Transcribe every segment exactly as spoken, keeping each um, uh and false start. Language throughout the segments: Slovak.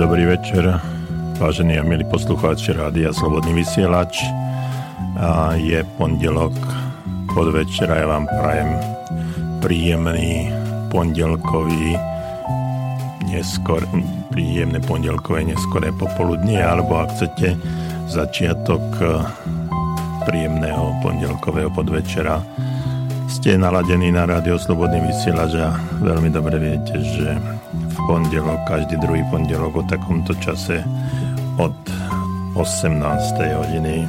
Dobrý večer, vážení a milí poslucháči rádia Slobodný vysielač. A je pondelok podvečer a ja vám prajem príjemný pondelkový neskor, príjemné pondelkové neskoré popoludnie, alebo ak chcete začiatok príjemného pondelkového podvečera. Ste naladení na rádio Slobodný vysielač a veľmi dobre viete, že v pondelok, každý druhý pondelok o takomto čase od osemnástej hodiny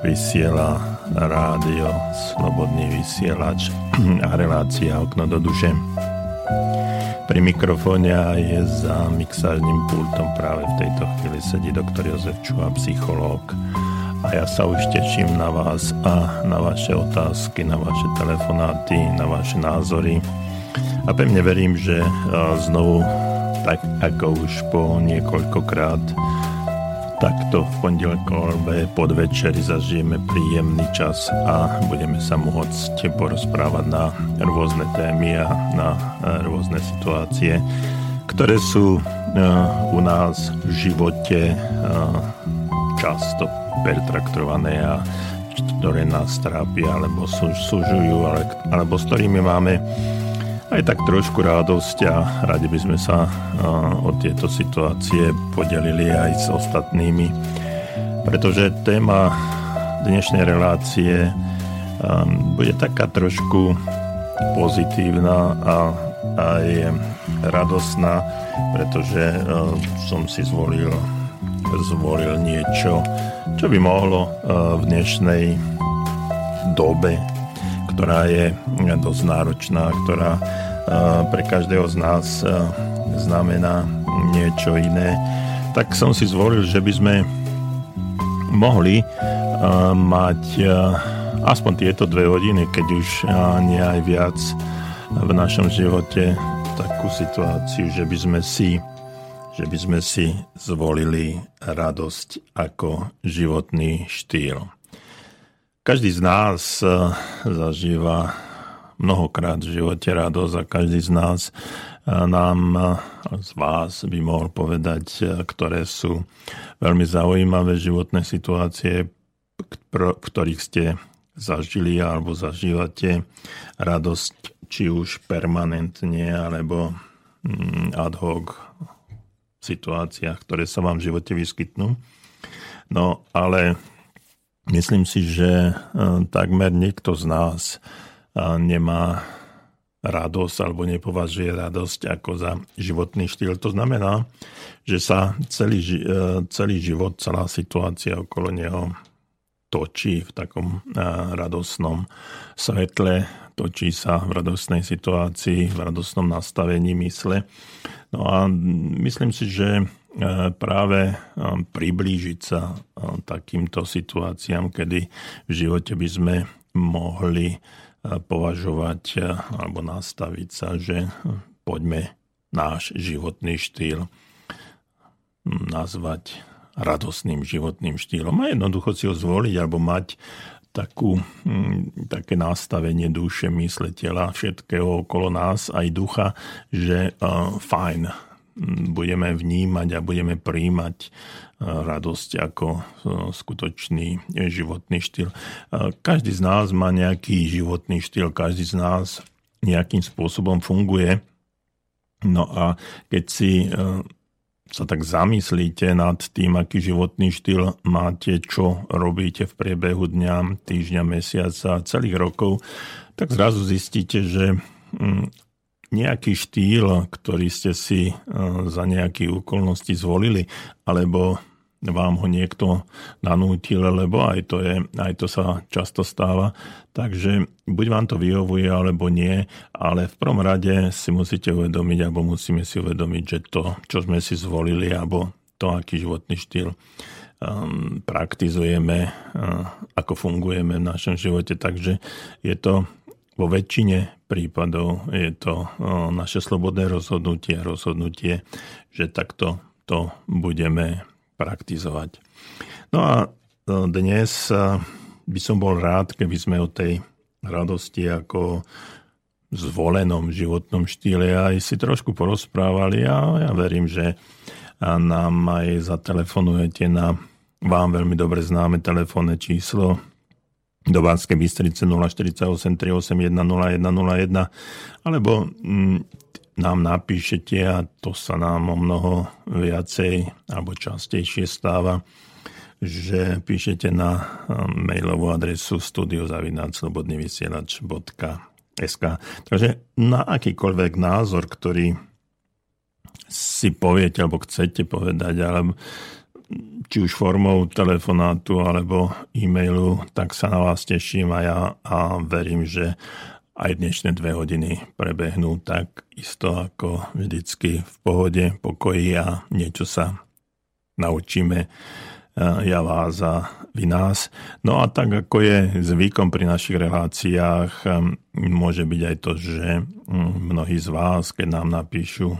vysiela rádio Slobodný vysielač a relácia Okno do duše. Pri mikrofóne je za mixážnym pultom práve v tejto chvíli sedí doktor Jozef Čuha, psychológ. A ja sa už teším na vás a na vaše otázky, na vaše telefonáty, na vaše názory. A pevne verím, že znovu, tak ako už po niekoľkokrát, takto v pondelkové podvečeri zažijeme príjemný čas a budeme sa môcť porozprávať na rôzne témy a na rôzne situácie, ktoré sú u nás v živote často pertraktované a ktoré nás trápia alebo súžujú, ale, alebo s ktorými máme aj tak trošku radosť a radi by sme sa a, o tieto situácie podelili aj s ostatnými, pretože téma dnešnej relácie a, bude taká trošku pozitívna a aj radosná, pretože a, som si zvolil zvolil niečo, čo by mohlo v dnešnej dobe, ktorá je dosť náročná, ktorá pre každého z nás znamená niečo iné, tak som si zvolil, že by sme mohli mať aspoň tieto dve hodiny, keď už nie aj viac, v našom živote takú situáciu, že by sme si že by sme si zvolili radosť ako životný štýl. Každý z nás zažíva mnohokrát v živote radosť a každý z nás nám, z vás by mohol povedať, ktoré sú veľmi zaujímavé životné situácie, v ktorých ste zažili alebo zažívate radosť či už permanentne alebo ad hoc situáciách, ktoré sa vám v živote vyskytnú. No, ale myslím si, že takmer nikto z nás nemá radosť alebo nepovažuje radosť ako za životný štýl. To znamená, že sa celý, celý život, celá situácia okolo neho točí v takom radosnom svetle, točí sa v radosnej situácii, v radosnom nastavení mysle. No a myslím si, že práve priblížiť sa takýmto situáciám, kedy v živote by sme mohli považovať alebo nastaviť sa, že poďme náš životný štýl nazvať radosným životným štýlom a jednoducho si ho zvoliť alebo mať Takú, také nastavenie duše, mysle, tela, všetkého okolo nás, aj ducha, že uh, fajn, budeme vnímať a budeme prijímať uh, radosť ako uh, skutočný životný štýl. Uh, každý z nás má nejaký životný štýl, každý z nás nejakým spôsobom funguje. No a keď si uh, sa tak zamyslíte nad tým, aký životný štýl máte, čo robíte v priebehu dňa, týždňa, mesiaca, celých rokov, tak zrazu zistíte, že nejaký štýl, ktorý ste si za nejaké okolnosti zvolili, alebo vám ho niekto nanútil, lebo aj to, je, aj to sa často stáva. Takže buď vám to vyhovuje, alebo nie, ale v prvom rade si musíte uvedomiť, alebo musíme si uvedomiť, že to, čo sme si zvolili, alebo to, aký životný štýl um, praktizujeme, uh, ako fungujeme v našom živote. Takže je to vo väčšine prípadov je to uh, naše slobodné rozhodnutie, rozhodnutie, že takto to budeme praktizovať. No a dnes by som bol rád, keby sme o tej radosti ako zvolenom životnom štýle aj si trošku porozprávali a ja verím, že nám aj zatelefonujete na vám veľmi dobre známe telefónne číslo do Banskej Bystrice nula štyridsaťosem, tridsaťosem, jeden nula jeden nula jeden alebo nám napíšete, a to sa nám o mnoho viacej alebo častejšie stáva, že píšete na mailovú adresu studio zavináč slobodný vysielač bodka es ká. Takže na akýkoľvek názor, ktorý si poviete alebo chcete povedať, alebo či už formou telefonátu alebo e-mailu, tak sa na vás teším a ja a verím, že aj dnešné dve hodiny prebehnú tak isto ako vždycky v pohode, pokoji a niečo sa naučíme ja vás a vy nás. No a tak ako je zvykom pri našich reláciách, môže byť aj to, že mnohí z vás, keď nám napíšu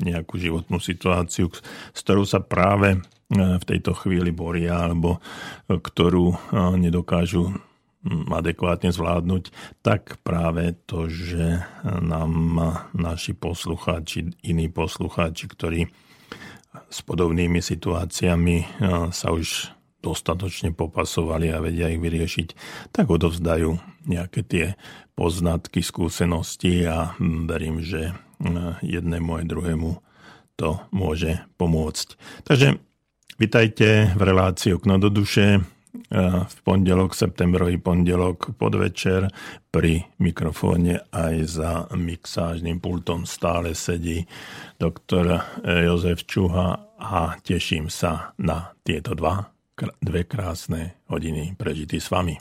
nejakú životnú situáciu, s ktorou sa práve v tejto chvíli boria alebo ktorú nedokážu adekvátne zvládnuť, tak práve to, že nám naši poslucháči, iní poslucháči, ktorí s podobnými situáciami sa už dostatočne popasovali a vedia ich vyriešiť, tak odovzdajú nejaké tie poznatky, skúsenosti a verím, že jednému aj druhému to môže pomôcť. Takže vitajte v relácii Okno do duše v pondelok, septembrový pondelok podvečer. Pri mikrofóne aj za mixážnym pultom stále sedí doktor Jozef Čuha a teším sa na tieto dva, dve krásne hodiny prežitý s vami.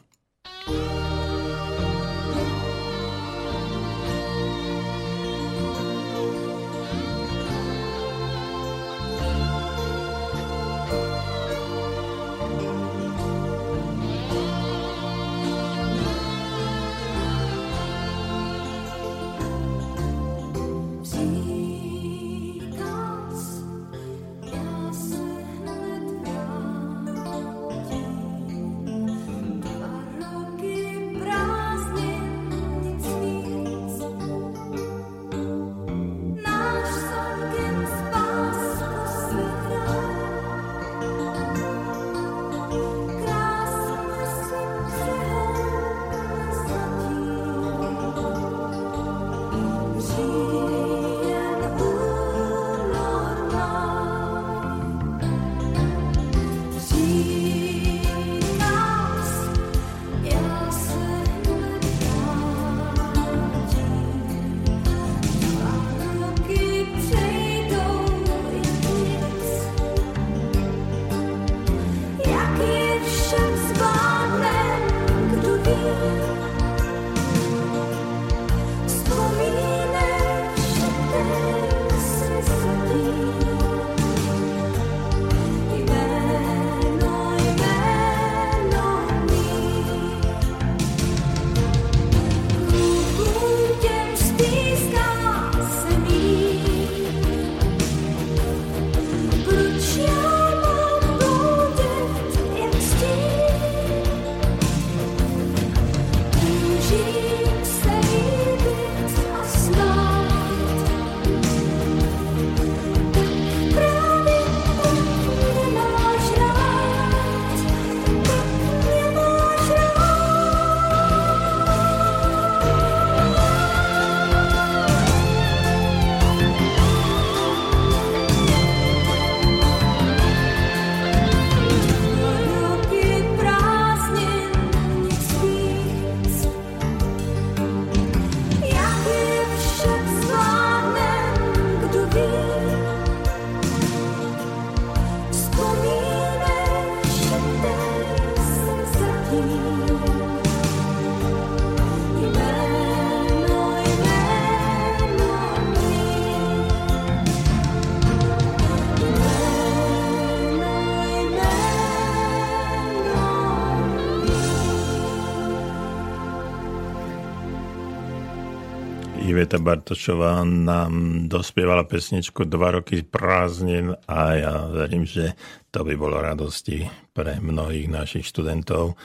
Iveta Bartošová nám dospievala pesničku Dva roky prázdnin a ja verím, že to by bolo radosti pre mnohých našich študentov,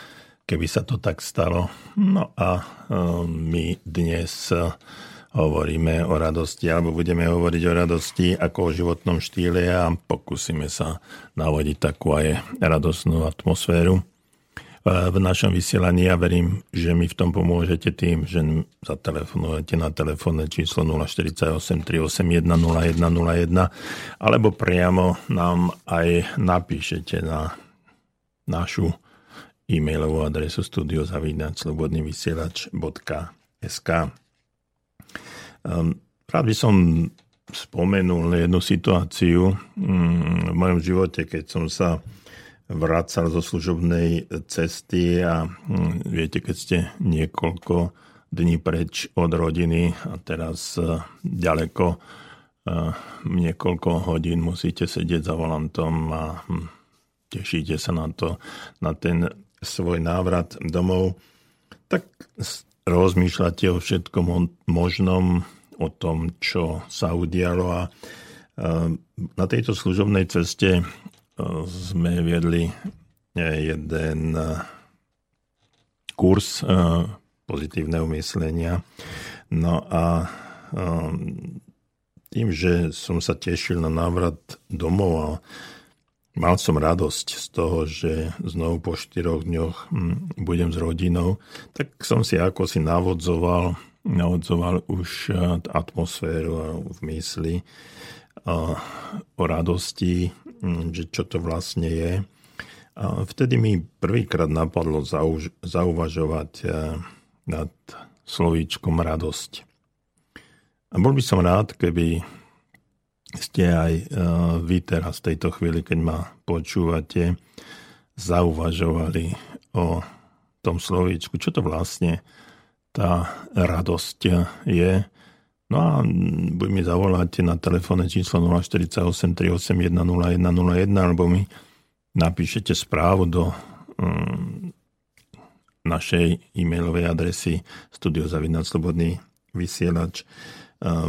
keby sa to tak stalo. No a my dnes hovoríme o radosti, alebo budeme hovoriť o radosti ako o životnom štýle a pokúsime sa navodiť takú aj radostnú atmosféru v našom vysielaní. Ja verím, že mi v tom pomôžete tým, že zatelefonujete na telefónne číslo nula štyridsaťosem, tri osemdesiatjeden, nula sto jeden, alebo priamo nám aj napíšete na našu e-mailovú adresu studio zavináč slobodný vysielač bodka es ká. Rád by som spomenul jednu situáciu v mojom živote, keď som sa vracal zo služobnej cesty a viete, keď ste niekoľko dní preč od rodiny a teraz ďaleko, niekoľko hodín musíte sedieť za volantom a tešíte sa na to, na ten svoj návrat domov, tak rozmýšľate o všetkom možnom, o tom, čo sa udialo. A na tejto služobnej ceste sme viedli jeden kurz pozitívneho myslenia. No a tým, že som sa tešil na návrat domov a mal som radosť z toho, že znovu po štyroch dňoch budem s rodinou, tak som si ako si navodzoval, navodzoval už atmosféru v mysli o radosti, že čo to vlastne je. A vtedy mi prvýkrát napadlo zauž- zauvažovať nad slovíčkom radosť. A bol by som rád, keby ste aj vy teraz v tejto chvíli, keď ma počúvate, zauvažovali o tom slovíčku, čo to vlastne tá radosť je. No a buď mi zavoláte na telefónne číslo nula štyridsaťosem, tri osemdesiatjeden, nula sto jeden alebo mi napíšete správu do um, našej e-mailovej adresy studio zavináč slobodný vysielač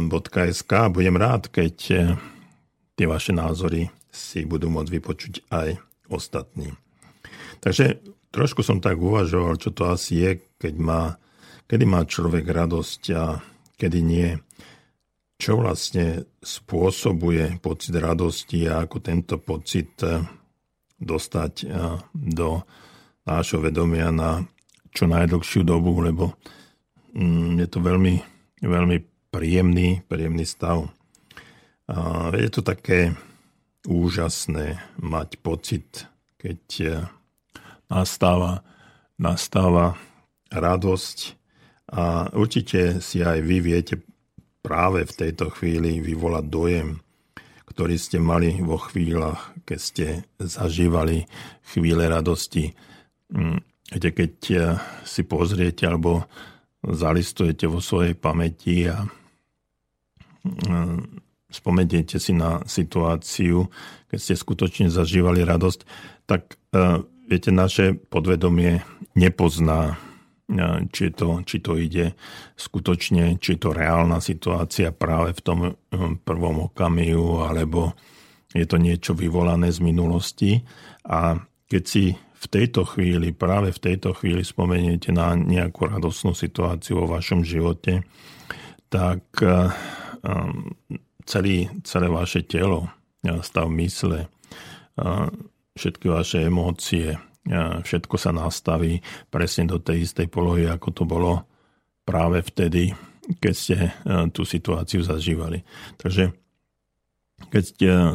bodka es ká. Budem rád, keď tie vaše názory si budú môcť vypočuť aj ostatní. Takže trošku som tak uvažoval, čo to asi je, keď má, kedy má človek radosť a kedy nie. Čo vlastne spôsobuje pocit radosti a ako tento pocit dostať do nášho vedomia na čo najdlhšiu dobu, lebo je to veľmi, veľmi Príjemný, príjemný stav. A je to také úžasné mať pocit, keď nastáva, nastáva radosť. A určite si aj vy viete práve v tejto chvíli vyvolať dojem, ktorý ste mali vo chvíľach, keď ste zažívali chvíle radosti. Keď si pozriete alebo zalistujete vo svojej pamäti a spomeniete si na situáciu, keď ste skutočne zažívali radosť, tak viete, naše podvedomie nepozná, či to, či to ide skutočne, či to reálna situácia práve v tom prvom okamihu, alebo je to niečo vyvolané z minulosti. A keď si v tejto chvíli, práve v tejto chvíli spomeniete na nejakú radostnú situáciu vo vašom živote, tak celý, celé vaše telo, stav mysle, všetky vaše emócie, všetko sa nastaví presne do tej istej polohy, ako to bolo práve vtedy, keď ste tú situáciu zažívali. Takže keď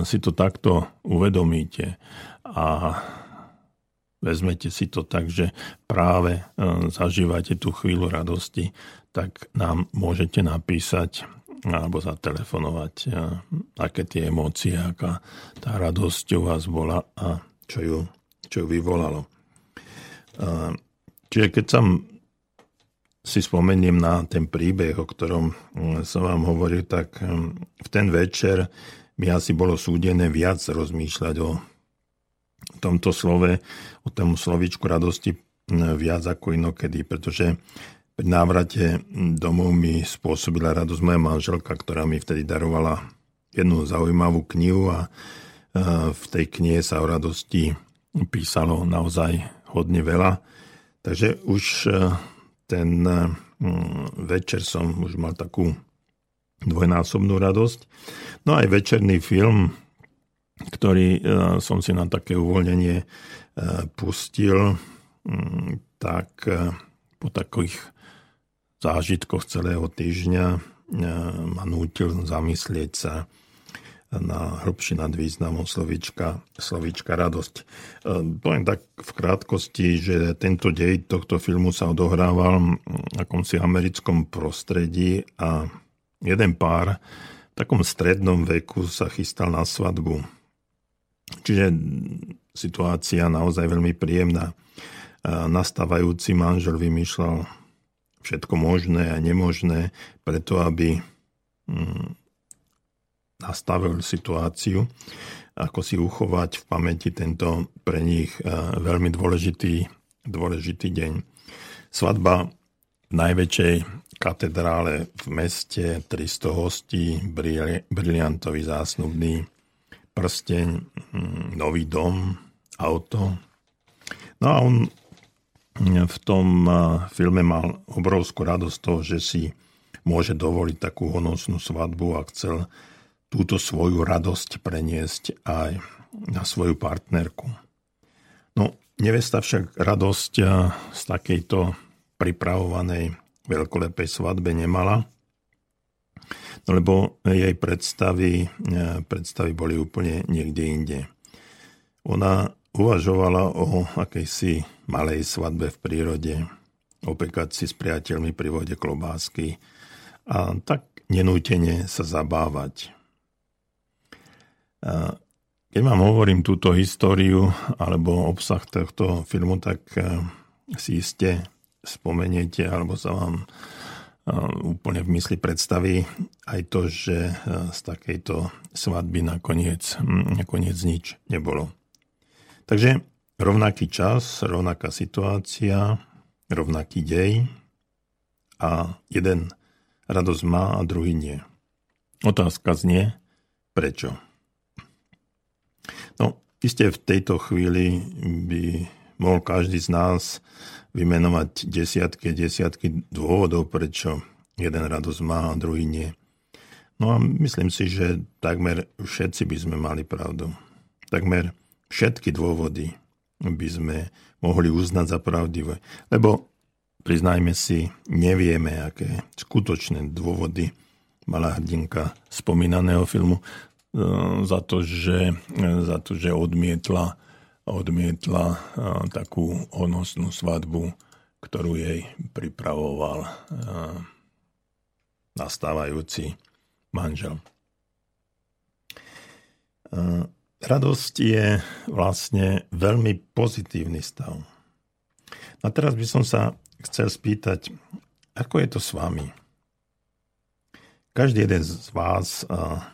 si to takto uvedomíte a vezmete si to tak, že práve zažívate tú chvíľu radosti, tak nám môžete napísať alebo zatelefonovať, aké tie emócie, aká tá radosť u vás bola a čo ju, čo ju vyvolalo. Čiže keď sa si spomeniem na ten príbeh, o ktorom som vám hovoril, tak v ten večer mi asi bolo súdené viac rozmýšľať o v tomto slove, o tom slovíčku radosti viac ako inokedy, pretože pri návrate domov mi spôsobila radosť moja manželka, ktorá mi vtedy darovala jednu zaujímavú knihu a v tej knihe sa o radosti písalo naozaj hodne veľa. Takže už ten večer som už mal takú dvojnásobnú radosť. No aj večerný film, ktorý som si na také uvoľnenie pustil, tak po takých zážitkoch celého týždňa ma nútil zamyslieť sa na hĺbší nad významom slovíčka, slovíčka radosť. Poviem tak v krátkosti, že tento dej tohto filmu sa odohrával v akomsi americkom prostredí a jeden pár v takom strednom veku sa chystal na svadbu. Čiže situácia naozaj veľmi príjemná. Nastávajúci manžel vymýšľal všetko možné a nemožné preto, aby nastavil situáciu, ako si uchovať v pamäti tento pre nich veľmi dôležitý, dôležitý deň. Svadba v najväčšej katedrále v meste, tristo hostí, brili, briliantový zásnubný prsteň, nový dom, auto. No a on v tom filme mal obrovskú radosť toho, že si môže dovoliť takú honosnú svadbu a chcel túto svoju radosť preniesť aj na svoju partnerku. No, nevesta však radosť z takejto pripravovanej veľkolepej svadbe nemala, no lebo jej predstavy, predstavy boli úplne niekde inde. Ona uvažovala o akejsi malej svadbe v prírode, opekať si s priateľmi pri vode klobásky a tak nenútene sa zabávať. Keď vám hovorím túto históriu alebo obsah tohto filmu, tak si iste spomeniete alebo sa vám úplne v mysli predstaví aj to, že z takejto svadby nakoniec, nakoniec nič nebolo. Takže rovnaký čas, rovnaká situácia, rovnaký dej a jeden radosť má a druhý nie. Otázka znie, prečo? No, iste v tejto chvíli by mohol každý z nás vymenovať desiatky, desiatky dôvodov, prečo jeden radosť má a druhý nie. No a myslím si, že takmer všetci by sme mali pravdu. Takmer všetky dôvody by sme mohli uznať za pravdivé. Lebo, priznajme si, nevieme, aké skutočné dôvody mala hrdinka spomínaného filmu, za to, že, za to, že odmietla, odmietla takú honosnú svadbu, ktorú jej pripravoval nastávajúci manžel. Radosť je vlastne veľmi pozitívny stav. A teraz by som sa chcel spýtať, ako je to s vami? Každý jeden z vás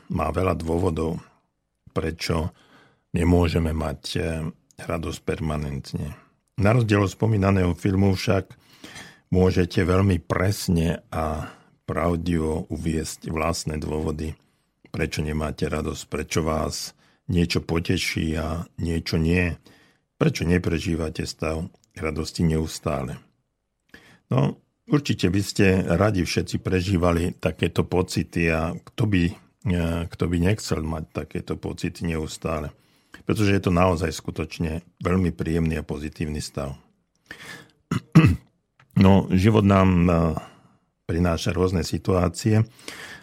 má veľa dôvodov, prečo nemôžeme mať radosť permanentne. Na rozdiel od spomínaného filmu však môžete veľmi presne a pravdivo uviesť vlastné dôvody, prečo nemáte radosť, prečo vás niečo poteší a niečo nie, prečo neprežívate stav radosti neustále. No, určite by ste radi všetci prežívali takéto pocity a kto by, kto by nechcel mať takéto pocity neustále. Pretože je to naozaj skutočne veľmi príjemný a pozitívny stav. No, život nám prináša rôzne situácie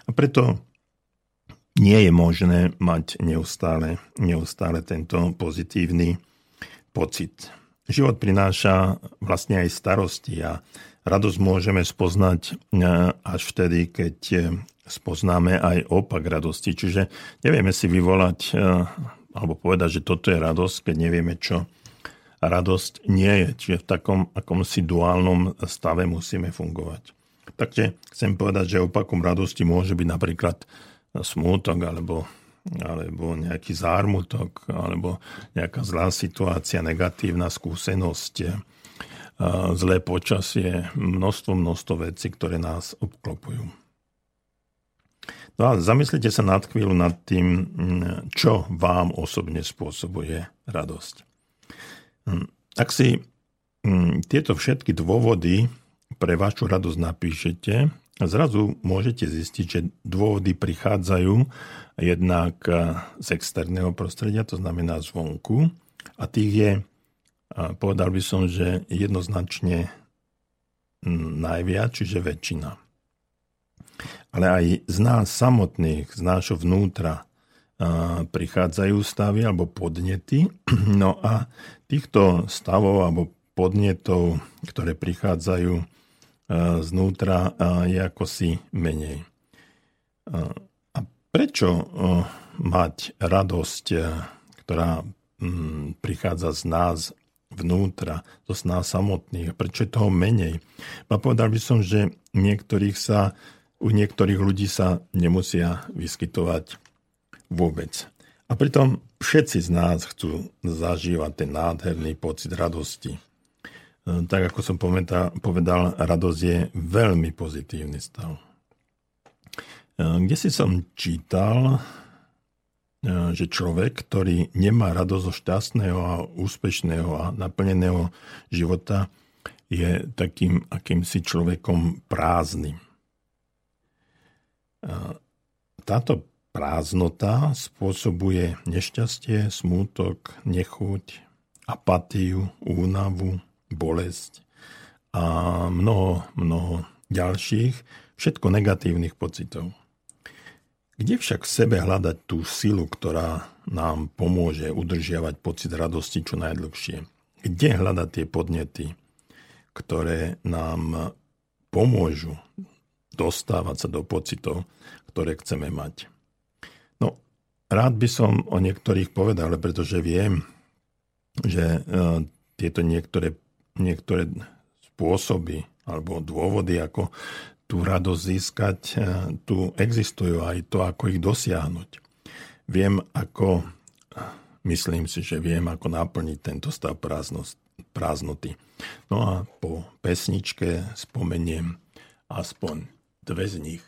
a preto nie je možné mať neustále, neustále tento pozitívny pocit. Život prináša vlastne aj starosti a radosť môžeme spoznať až vtedy, keď spoznáme aj opak radosti. Čiže nevieme si vyvolať alebo povedať, že toto je radosť, keď nevieme, čo radosť nie je. Čiže v takom akomsi duálnom stave musíme fungovať. Takže chcem povedať, že opakom radosti môže byť napríklad smútok alebo, alebo nejaký zármutok alebo nejaká zlá situácia, negatívna skúsenosť, zlé počasie, množstvo, množstvo vecí, ktoré nás obklopujú. No a zamyslite sa nad chvíľu nad tým, čo vám osobne spôsobuje radosť. Ak si tieto všetky dôvody pre vašu radosť napíšete zrazu môžete zistiť, že dôvody prichádzajú jednak z externého prostredia, to znamená zvonku, a tých je, povedal by som, že jednoznačne najviac, čiže väčšina. Ale aj z nás samotných, z nášho vnútra prichádzajú stavy alebo podnety. No a týchto stavov alebo podnetov, ktoré prichádzajú znútra, je ako si menej. A prečo mať radosť, ktorá prichádza z nás vnútra, zo nás samotných? Prečo je toho menej? A povedal by som, že niektorých sa, u niektorých ľudí sa nemusia vyskytovať vôbec. A pritom všetci z nás chcú zažívať ten nádherný pocit radosti. Tak ako som povedal, radosť je veľmi pozitívny stav. Kde si som čítal, že človek, ktorý nemá radosť zo šťastného a úspešného a naplneného života, je takým akýmsi človekom prázdnym. Táto prázdnota spôsobuje nešťastie, smútok, nechuť, apatiu, únavu, bolesť a mnoho, mnoho ďalších, všetko negatívnych pocitov. Kde však v sebe hľadať tú silu, ktorá nám pomôže udržiavať pocit radosti čo najdlhšie? Kde hľadať tie podnety, ktoré nám pomôžu dostávať sa do pocitov, ktoré chceme mať? No, rád by som o niektorých povedal, pretože viem, že tieto niektoré niektoré spôsoby alebo dôvody, ako tú radosť získať, tu existujú, aj to, ako ich dosiahnuť. Viem, ako, myslím si, že viem, ako naplniť tento stav prázdnoty. No a po pesničke spomeniem aspoň dve z nich.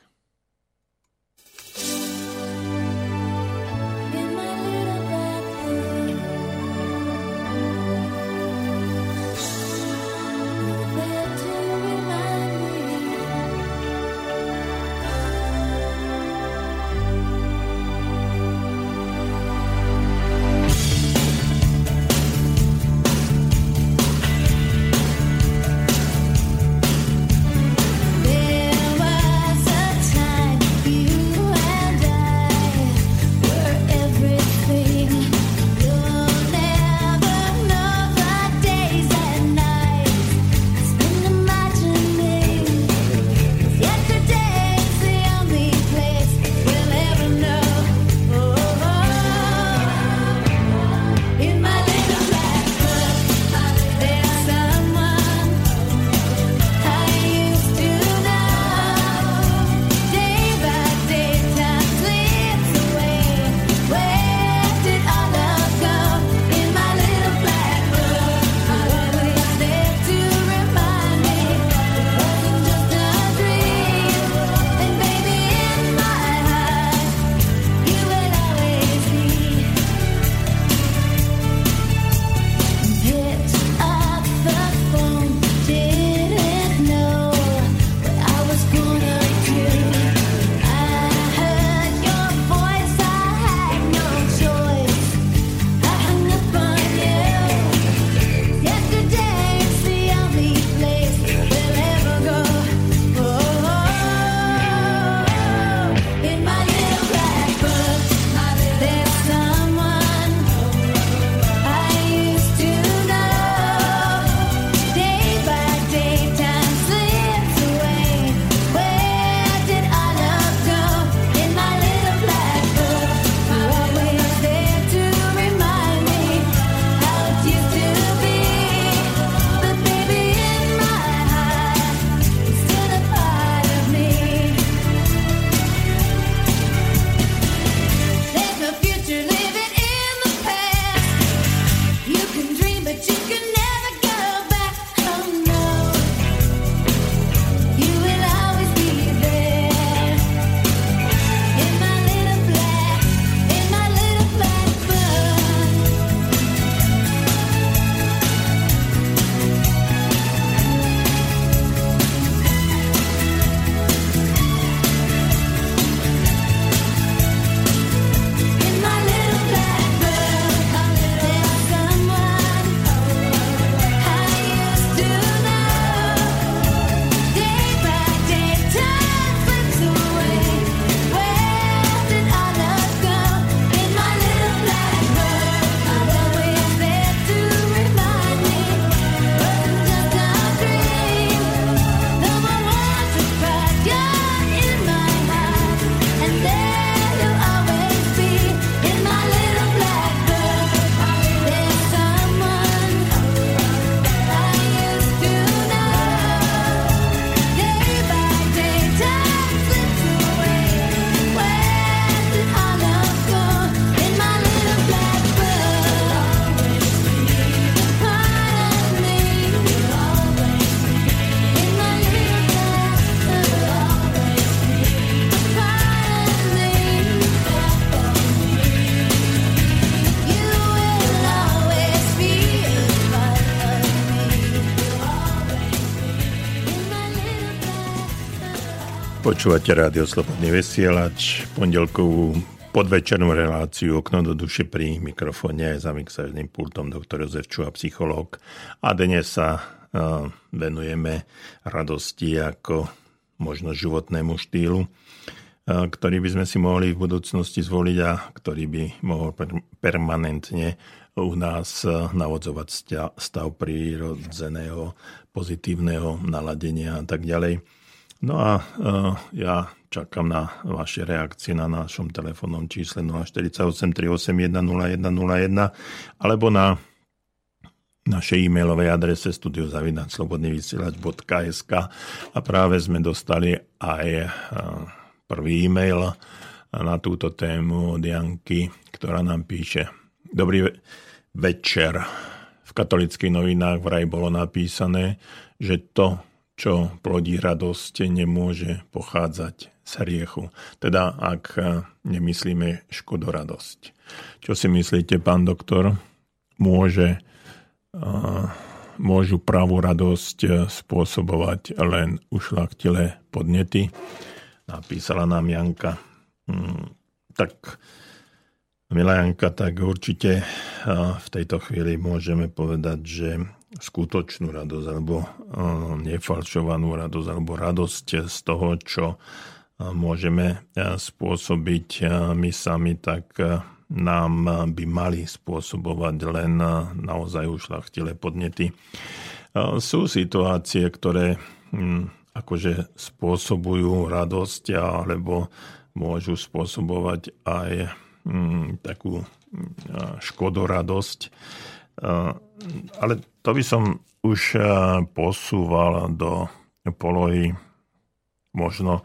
Počúvate rádio Slobodný vysielač, pondelkovú podvečernú reláciu Okno do duše, pri mikrofóne za mixážnym pultom doktor Jozef Čuha, psychológ. A dnes sa uh, venujeme radosti ako možno životnému štýlu, uh, ktorý by sme si mohli v budúcnosti zvoliť a ktorý by mohol per- permanentne u nás uh, navodzovať stav, stav prírodzeného pozitívneho naladenia a tak ďalej. No a uh, ja čakám na vaše reakcie na našom telefónnom čísle nula štyri osem tri osem jeden nula jeden nula jeden alebo na našej e-mailovej adrese studio zavináč slobodný vysielač bodka es ká. A práve sme dostali aj uh, prvý e-mail na túto tému od Janky, ktorá nám píše: Dobrý ve- večer. V katolíckych novinách vraj bolo napísané, že to, čo plodí radosť, nemôže pochádzať z hriechu. Teda ak nemyslíme škodoradosť. Čo si myslíte, pán doktor? Môže, môžu pravú radosť spôsobovať len ušľachtilé podnety? Napísala nám Janka. Tak, milá Janka, tak určite v tejto chvíli môžeme povedať, že skutočnú radosť alebo nefalšovanú radosť alebo radosť z toho, čo môžeme spôsobiť my sami, tak nám by mali spôsobovať len naozaj ušľachtilé podnety. Sú situácie, ktoré akože spôsobujú radosť alebo môžu spôsobovať aj takú škodoradosť, ale to by som už posúval do polohy možno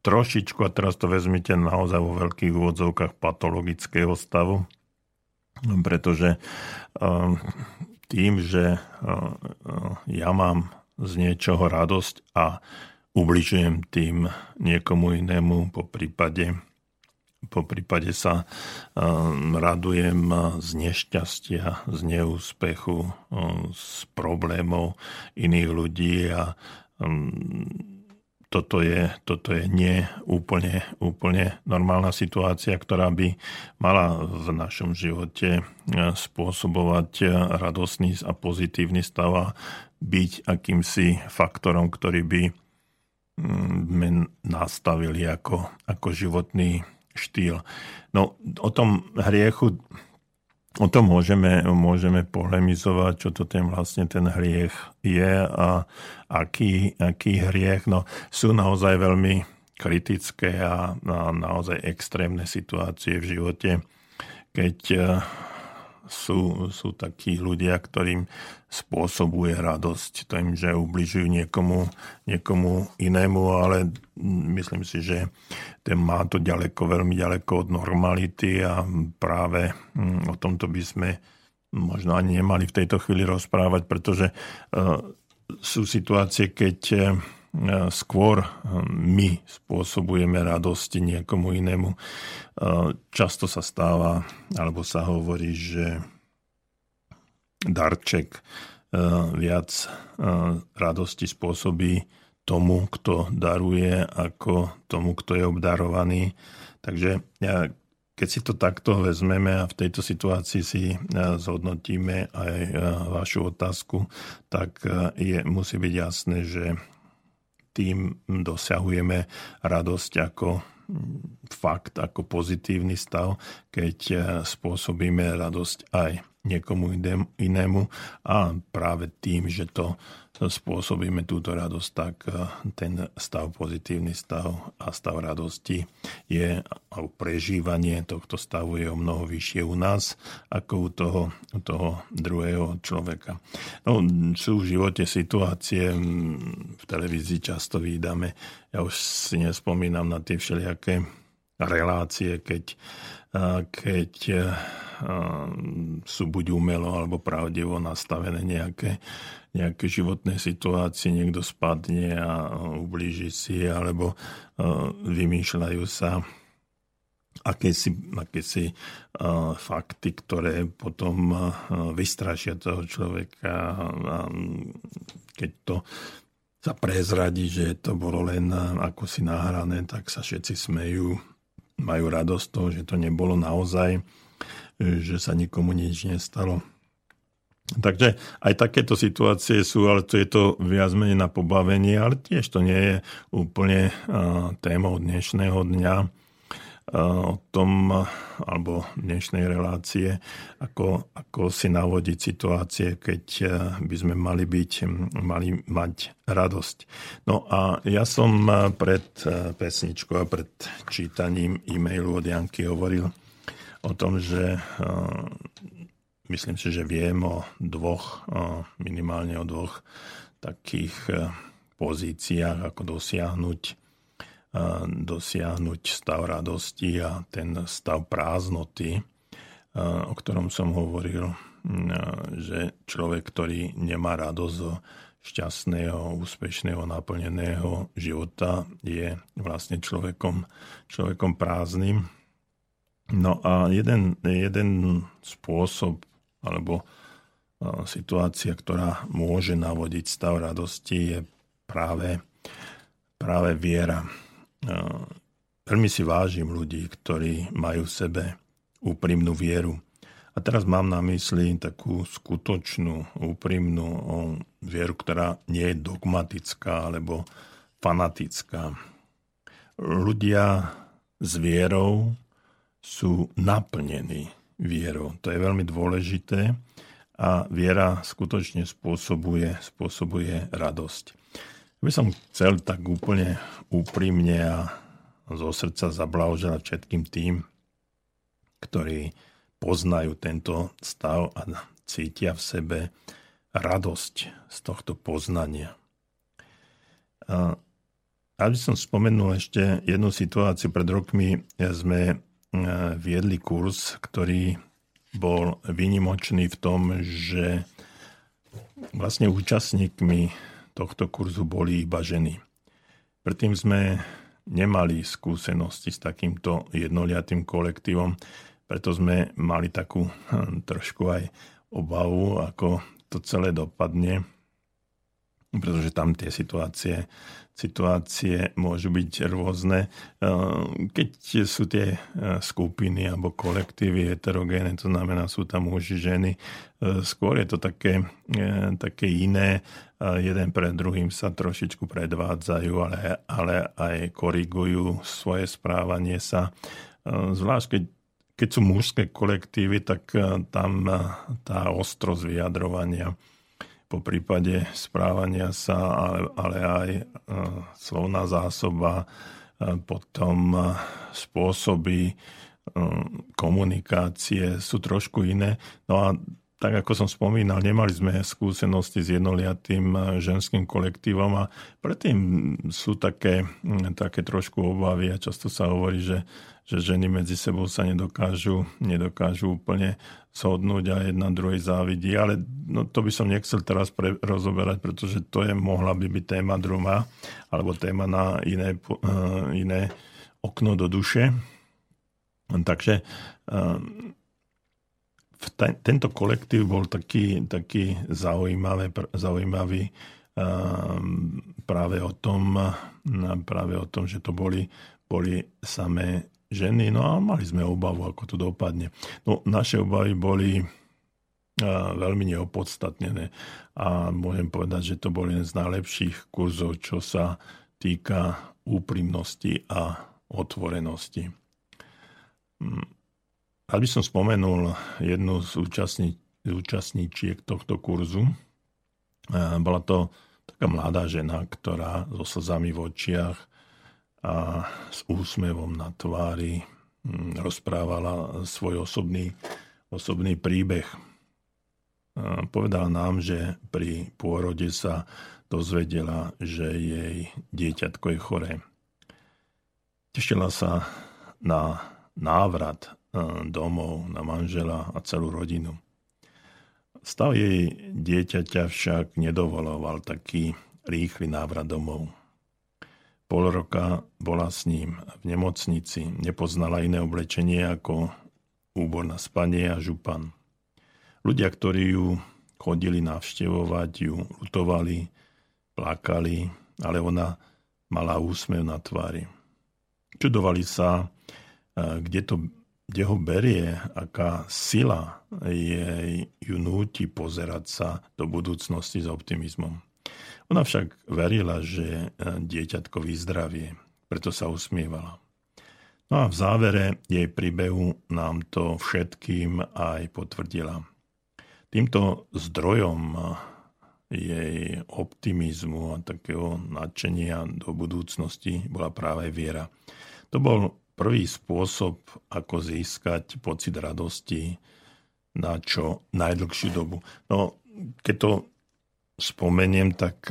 trošičku, a teraz to vezmite naozaj vo veľkých úvodzovkách, patologického stavu, pretože tým, že ja mám z niečoho radosť a ubližujem tým niekomu inému, po prípade, po prípade sa radujem z nešťastia, z neúspechu, z problémov iných ľudí, a toto je, toto je nie úplne, úplne normálna situácia, ktorá by mala v našom živote spôsobovať radostný a pozitívny stav a byť akýmsi faktorom, ktorý by sme nastavili ako, ako životný štýl. No, o tom hriechu, o tom môžeme, môžeme polemizovať, čo to ten vlastne ten hriech je a aký, aký hriech. No, sú naozaj veľmi kritické a, a naozaj extrémne situácie v živote, keď sú, sú takí ľudia, ktorým spôsobuje radosť tým, že ubližujú niekomu, niekomu inému, ale myslím si, že ten má to ďaleko, veľmi ďaleko od normality, a práve o tomto by sme možno ani nemali v tejto chvíli rozprávať, pretože sú situácie, keď skôr my spôsobujeme radosť niekomu inému. Často sa stáva, alebo sa hovorí, že darček viac radosti spôsobí tomu, kto daruje, ako tomu, kto je obdarovaný. Takže keď si to takto vezmeme a v tejto situácii si zhodnotíme aj vašu otázku, tak je, musí byť jasné, že tým dosahujeme radosť ako fakt, ako pozitívny stav, keď spôsobíme radosť aj niekomu inému, a práve tým, že to spôsobíme túto radosť, tak ten stav, pozitívny stav a stav radosti je, alebo prežívanie tohto stavu je o mnoho vyššie u nás ako u toho, u toho druhého človeka. No, sú v živote situácie, v televízii často vidíme, ja už si nespomínam na tie všelijaké relácie, keď, keď sú buď umelo alebo pravdivo nastavené nejaké, nejaké životné situácie, niekto spadne a ublíži si, alebo vymýšľajú sa akési, akési fakty, ktoré potom vystrašia toho človeka, keď to sa prezradí, že to bolo len ako si nahrané, tak sa všetci smejú, majú radosť toho, že to nebolo naozaj, že sa nikomu nič nestalo. Takže aj takéto situácie sú, ale to je to viac menej na pobavenie, ale tiež to nie je úplne témou dnešného dňa, o tom, alebo dnešnej relácie, ako, ako si navodiť situácie, keď by sme mali byť, mali mať radosť. No a ja som pred pesničkou a pred čítaním e-mailu od Janky hovoril o tom, že myslím si, že viem o dvoch, minimálne o dvoch takých pozíciách, ako dosiahnuť dosiahnuť stav radosti a ten stav prázdnoty, o ktorom som hovoril, že človek, ktorý nemá radosť zo šťastného, úspešného, naplneného života, je vlastne človekom, človekom prázdnym. No a jeden, jeden spôsob, alebo situácia, ktorá môže navodiť stav radosti, je práve, práve viera. Veľmi si vážim ľudí, ktorí majú v sebe úprimnú vieru. A teraz mám na mysli takú skutočnú, úprimnú vieru, ktorá nie je dogmatická alebo fanatická. Ľudia s vierou sú naplnení vierou. To je veľmi dôležité a viera skutočne spôsobuje, spôsobuje radosť. By som chcel tak úplne úprimne a zo srdca zablahoželať všetkým tým, ktorí poznajú tento stav a cítia v sebe radosť z tohto poznania. A aby som spomenul ešte jednu situáciu. Pred rokmi sme viedli kurz, ktorý bol výnimočný v tom, že vlastne účastníkmi tohto kurzu boli iba ženy. Predtým sme nemali skúsenosti s takýmto jednoliatým kolektívom, preto sme mali takú trošku aj obavu, ako to celé dopadne, pretože tam tie situácie, situácie môžu byť rôzne. Keď sú tie skupiny alebo kolektívy heterogéne, to znamená, sú tam muži, ženy, skôr je to také, také iné. Jeden pred druhým sa trošičku predvádzajú, ale, ale aj korigujú svoje správanie sa. Zvlášť, keď keď sú mužské kolektívy, tak tam tá ostrosť vyjadrovania, po prípade správania sa, ale, ale aj e, slovná zásoba, e, potom e, spôsoby e, komunikácie sú trošku iné. No a tak, ako som spomínal, nemali sme skúsenosti s jednoliatým ženským kolektívom a predtým sú také, také trošku obavy a často sa hovorí, že, že ženy medzi sebou sa nedokážu, nedokážu úplne shodnúť a jedna druhej závidí, ale no, to by som nechcel teraz pre, rozoberať, pretože to je, mohla by byť téma druhá, alebo téma na iné, uh, iné okno do duše. Takže uh, v ten, tento kolektív bol taký, taký zaujímavý, zaujímavý uh, práve, o tom, uh, práve o tom, že to boli, boli samé ženy, no a mali sme obavu, ako to dopadne. No, naše obavy boli uh, veľmi neopodstatnené a môžem povedať, že to bol jeden z najlepších kurzov, čo sa týka úprimnosti a otvorenosti. Aby som spomenul jednu z účastní, účastníčiek tohto kurzu, uh, bola to taká mladá žena, ktorá so slzami v očiach a s úsmevom na tvári rozprávala svoj osobný, osobný príbeh. Povedala nám, že pri pôrode sa dozvedela, že jej dieťatko je choré. Tešila sa na návrat domov, na manžela a celú rodinu. Stav jej dieťaťa však nedovoloval taký rýchly návrat domov. Pol roka bola s ním v nemocnici, nepoznala iné oblečenie ako úbor na spanie a župan. Ľudia, ktorí ju chodili navštevovať, ju lutovali, plakali, ale ona mala úsmev na tvári. Čudovali sa, kde, to, kde ho berie, aká sila jej ju núti pozerať sa do budúcnosti s optimizmom. Ona však verila, že dieťatko vyzdravie, preto sa usmievala. No a v závere jej príbehu nám to všetkým aj potvrdila. Týmto zdrojom jej optimizmu a takého nadšenia do budúcnosti bola práve viera. To bol prvý spôsob, ako získať pocit radosti na čo najdlhšiu dobu. No, keď to spomeniem, tak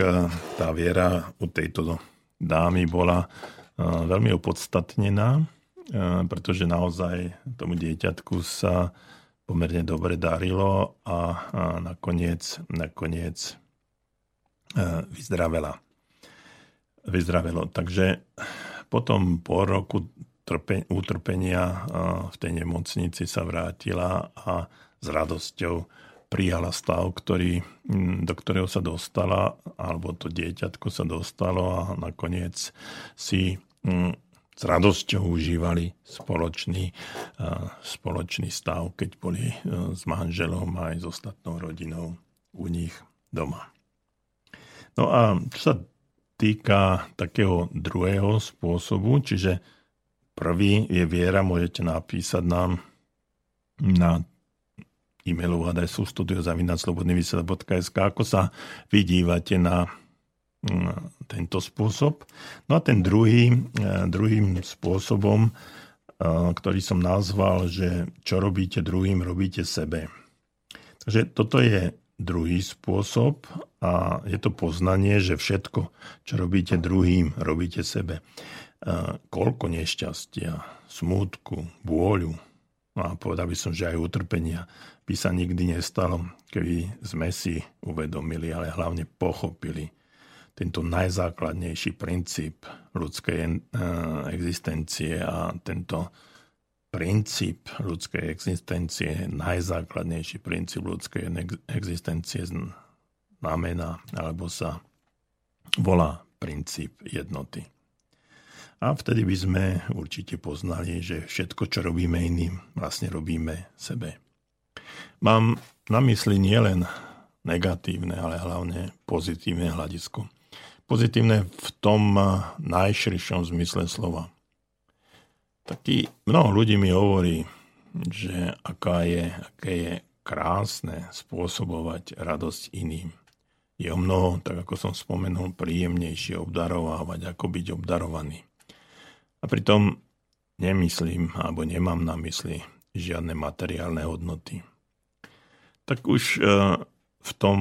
tá viera u tejto dámy bola veľmi opodstatnená, pretože naozaj tomu dieťatku sa pomerne dobre darilo a nakoniec, nakoniec vyzdravela. Vyzdravelo. Takže potom po roku trpe, utrpenia v tej nemocnici sa vrátila a s radosťou prijala stav, ktorý, do ktorého sa dostala, alebo to dieťatko sa dostalo a nakoniec si s radosťou užívali spoločný, spoločný stav, keď boli s manželom aj s ostatnou rodinou u nich doma. No a čo sa týka takého druhého spôsobu, čiže prvý je viera, môžete napísať nám na e-mailovú adresu studio zavináč slobodný vysielač bodka es ká, ako sa vy dívate na tento spôsob. No a ten druhý, druhým spôsobom, ktorý som nazval, že čo robíte druhým, robíte sebe. Takže toto je druhý spôsob a je to poznanie, že všetko, čo robíte druhým, robíte sebe. Koľko nešťastia, smútku, bôľu, a povedal by som, že aj utrpenia by sa nikdy nestalo, keby sme si uvedomili, ale hlavne pochopili tento najzákladnejší princíp ľudskej existencie a tento princíp ľudskej existencie, najzákladnejší princíp ľudskej existencie znamená, alebo sa volá princíp jednoty. A vtedy by sme určite poznali, že všetko, čo robíme iným, vlastne robíme sebe. Mám na mysli nielen negatívne, ale hlavne pozitívne hľadisko. Pozitívne v tom najširšom zmysle slova. Taký mnoho ľudí mi hovorí, že aká je, aké je krásne spôsobovať radosť iným. Je o mnoho, tak ako som spomenul, príjemnejšie obdarovávať, ako byť obdarovaný. A pritom nemyslím, alebo nemám na mysli žiadne materiálne hodnoty. Tak už v tom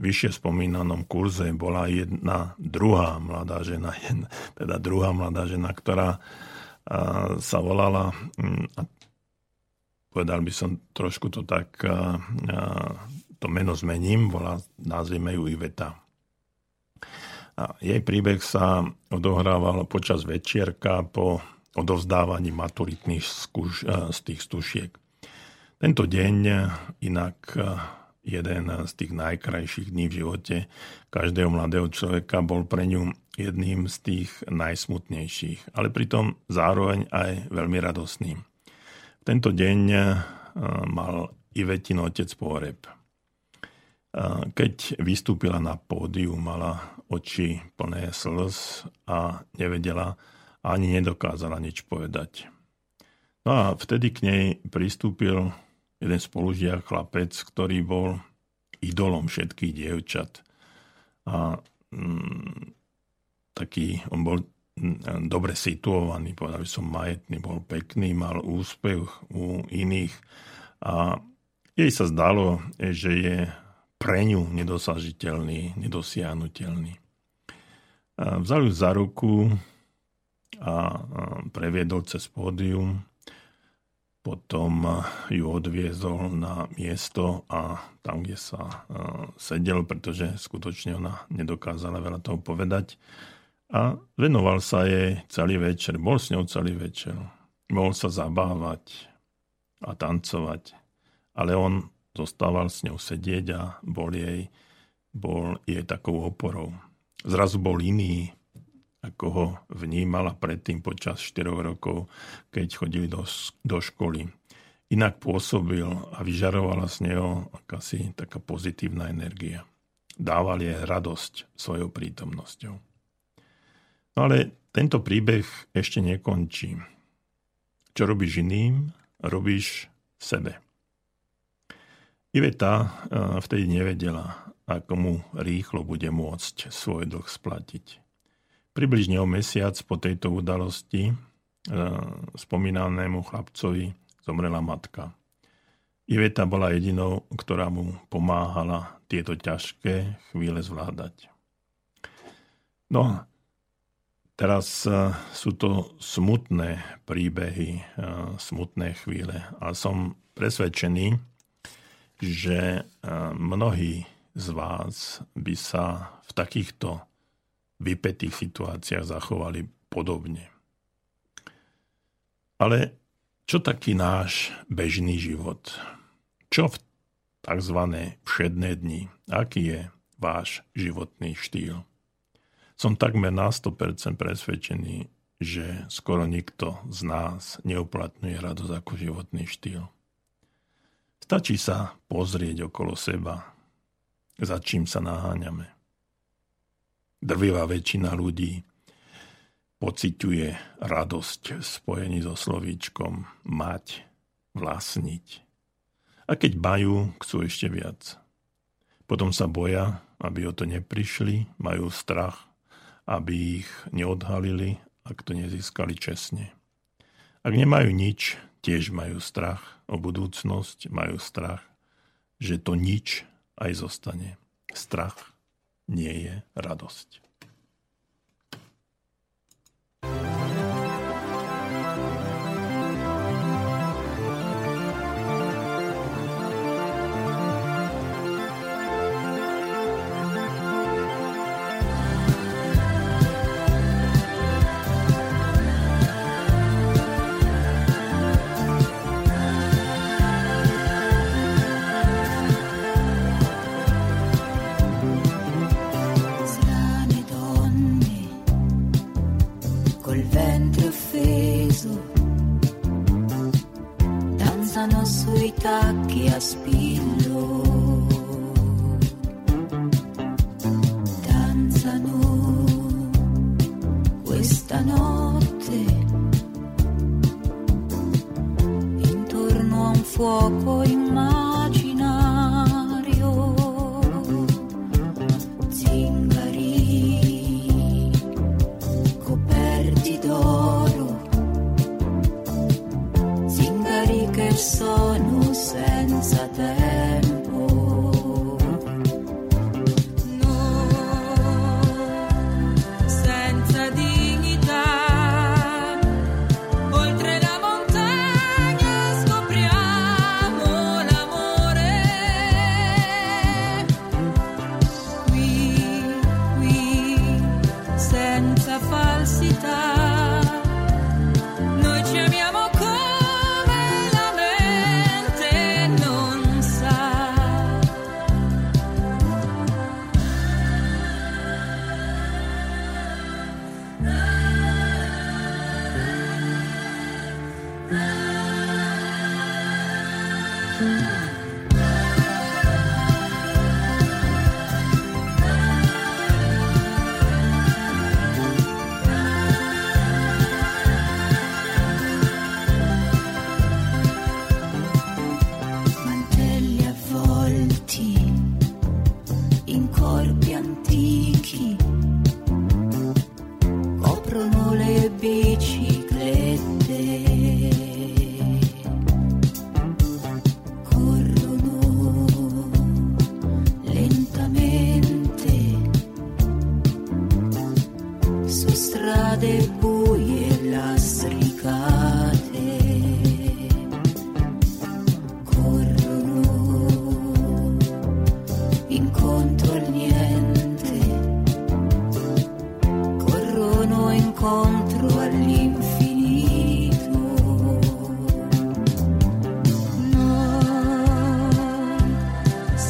vyššie spomínanom kurze bola jedna druhá mladá žena, jedna, teda druhá mladá žena, ktorá sa volala, a povedal by som trošku to tak, to meno zmením, volá, nazvime ju Iveta. A jej príbeh sa odohrával počas večierka po odovzdávaní maturitných skúš, z tých stušiek. Tento deň, inak jeden z tých najkrajších dní v živote každého mladého človeka, bol pre ňu jedným z tých najsmutnejších, ale pritom zároveň aj veľmi radosným. V tento deň mal Ivetin otec pohreb. Keď vystúpila na pódium, mala oči plné slz a nevedela ani nedokázala nič povedať. No a vtedy k nej pristúpil jeden spolužiak, chlapec, ktorý bol idolom všetkých dievčat. A mm, taký, on bol mm, dobre situovaný, povedal by som majetný, bol pekný, mal úspech u iných. A jej sa zdalo, že je pre ňu nedosažiteľný, nedosiahnutelný. A vzal ju za ruku a previedol cez pódium. Potom ju odviezol na miesto a tam, kde sa sedel, pretože skutočne ona nedokázala veľa toho povedať. A venoval sa jej celý večer. Bol s ňou celý večer. Mohol sa zabávať a tancovať. Ale on zostával s ňou sedieť a bol jej, bol jej takou oporou. zrazu bol iný, ako ho vnímala predtým počas štyroch rokov, keď chodili do, do školy. Inak pôsobil a vyžarovala z neho akási taká pozitívna energia. Dával jej radosť svojou prítomnosťou. No ale tento príbeh ešte nekončí. Čo robíš iným, robíš sebe. Iveta vtedy nevedela, ako mu rýchlo bude môcť svoj dlh splatiť. Približne o mesiac po tejto udalosti spomínanému chlapcovi zomrela matka. Iveta bola jedinou, ktorá mu pomáhala tieto ťažké chvíle zvládať. No, teraz sú to smutné príbehy, smutné chvíle. A som presvedčený, že mnohí z vás by sa v takýchto vypätých situáciách zachovali podobne. Ale čo taký náš bežný život? Čo v tzv. Všedné dni? Aký je váš životný štýl? Som takmer na sto percent presvedčený, že skoro nikto z nás neuplatňuje radosť ako životný štýl. Stačí sa pozrieť okolo seba, za čím sa naháňame. Drvivá väčšina ľudí pociťuje radosť v spojení so slovíčkom mať, vlastniť. A keď majú, chcú ešte viac. Potom sa boja, aby o to neprišli, majú strach, aby ich neodhalili, ak to nezískali čestne. Ak nemajú nič, tiež majú strach o budúcnosť, majú strach, že to nič aj zostane. Strach nie je radosť. Sui tacchi a spillo danzano questa notte intorno a un fuoco immaginario zingari coperti d'oro zingari che so senza tempo, no, senza dignità, oltre la montagna scopriamo l'amore, qui, qui, senza falsità.